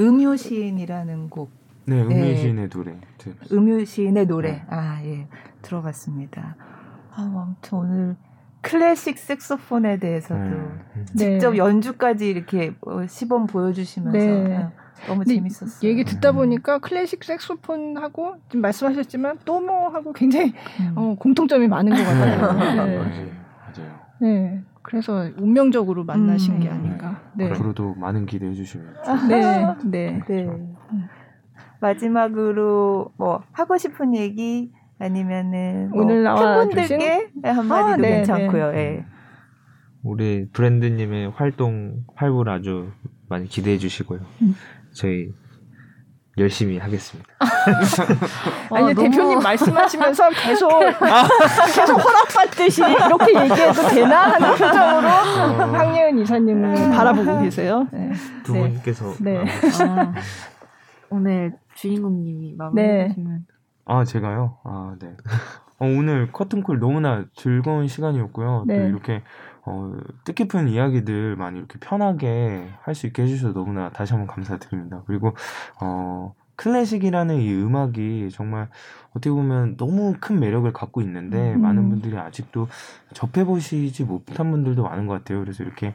음유시인이라는 곡 네, 음유시인의 노래. 음유시인의 노래. 네. 아, 예. 들어봤습니다. 아, 아무튼 오늘 클래식 색소폰에 대해서도 직접 네. 연주까지 이렇게 시범 보여주시면서 네. 너무 재밌었어요. 얘기 듣다 보니까 클래식 색소폰하고 지금 말씀하셨지만 또모하고 굉장히 공통점이 많은 것 같아요. 네. 네. 맞아요. 네. 그래서 운명적으로 만나신 게 아닌가. 네. 네. 앞으로도 많은 기대해 주시면. 네. 네. 네. 마지막으로 뭐 하고 싶은 얘기 아니면은 오늘 뭐 나와 팬분들께 한마디도 아, 네, 괜찮고요. 네. 네. 우리 브랜드님의 활동 활보를 아주 많이 기대해 주시고요. 저희 열심히 하겠습니다. 아니 너무... 대표님 말씀하시면서 계속 허락받듯이 이렇게 얘기해도 되나 하는 표정으로 황예은 이사님을 바라보고 계세요. 네. 두 분께서 네. 아, 오늘 주인공님이 마무리하시면. 네. 아 제가요? 아 네. 오늘 커튼콜 너무나 즐거운 시간이었고요. 네. 또 이렇게 뜻깊은 이야기들 많이 이렇게 편하게 할 수 있게 해주셔서 너무나 다시 한번 감사드립니다. 그리고 클래식이라는 이 음악이 정말 어떻게 보면 너무 큰 매력을 갖고 있는데 많은 분들이 아직도 접해보시지 못한 분들도 많은 것 같아요. 그래서 이렇게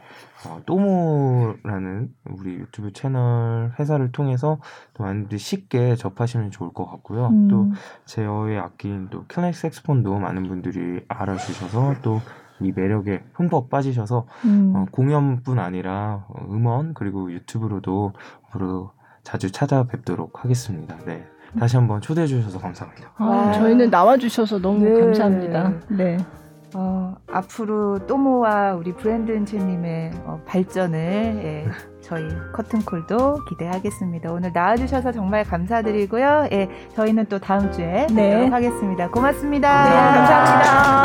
또모라는 우리 유튜브 채널 회사를 통해서 또 많은 분들이 쉽게 접하시면 좋을 것 같고요. 또 제어의 악기인 또 클래식 색소폰도 많은 분들이 알아주셔서 또 이 매력에 흠뻑 빠지셔서 공연뿐 아니라 음원 그리고 유튜브로도 앞으로 자주 찾아뵙도록 하겠습니다. 네, 다시 한번 초대해 주셔서 감사합니다. 아, 저희는 나와주셔서 너무 네. 감사합니다. 네. 앞으로 또모와 우리 브랜든 최님의 발전을 예, 저희 커튼콜도 기대하겠습니다. 오늘 나와주셔서 정말 감사드리고요. 예, 저희는 또 다음 주에 뵙도록 하겠습니다. 고맙습니다. 네, 감사합니다.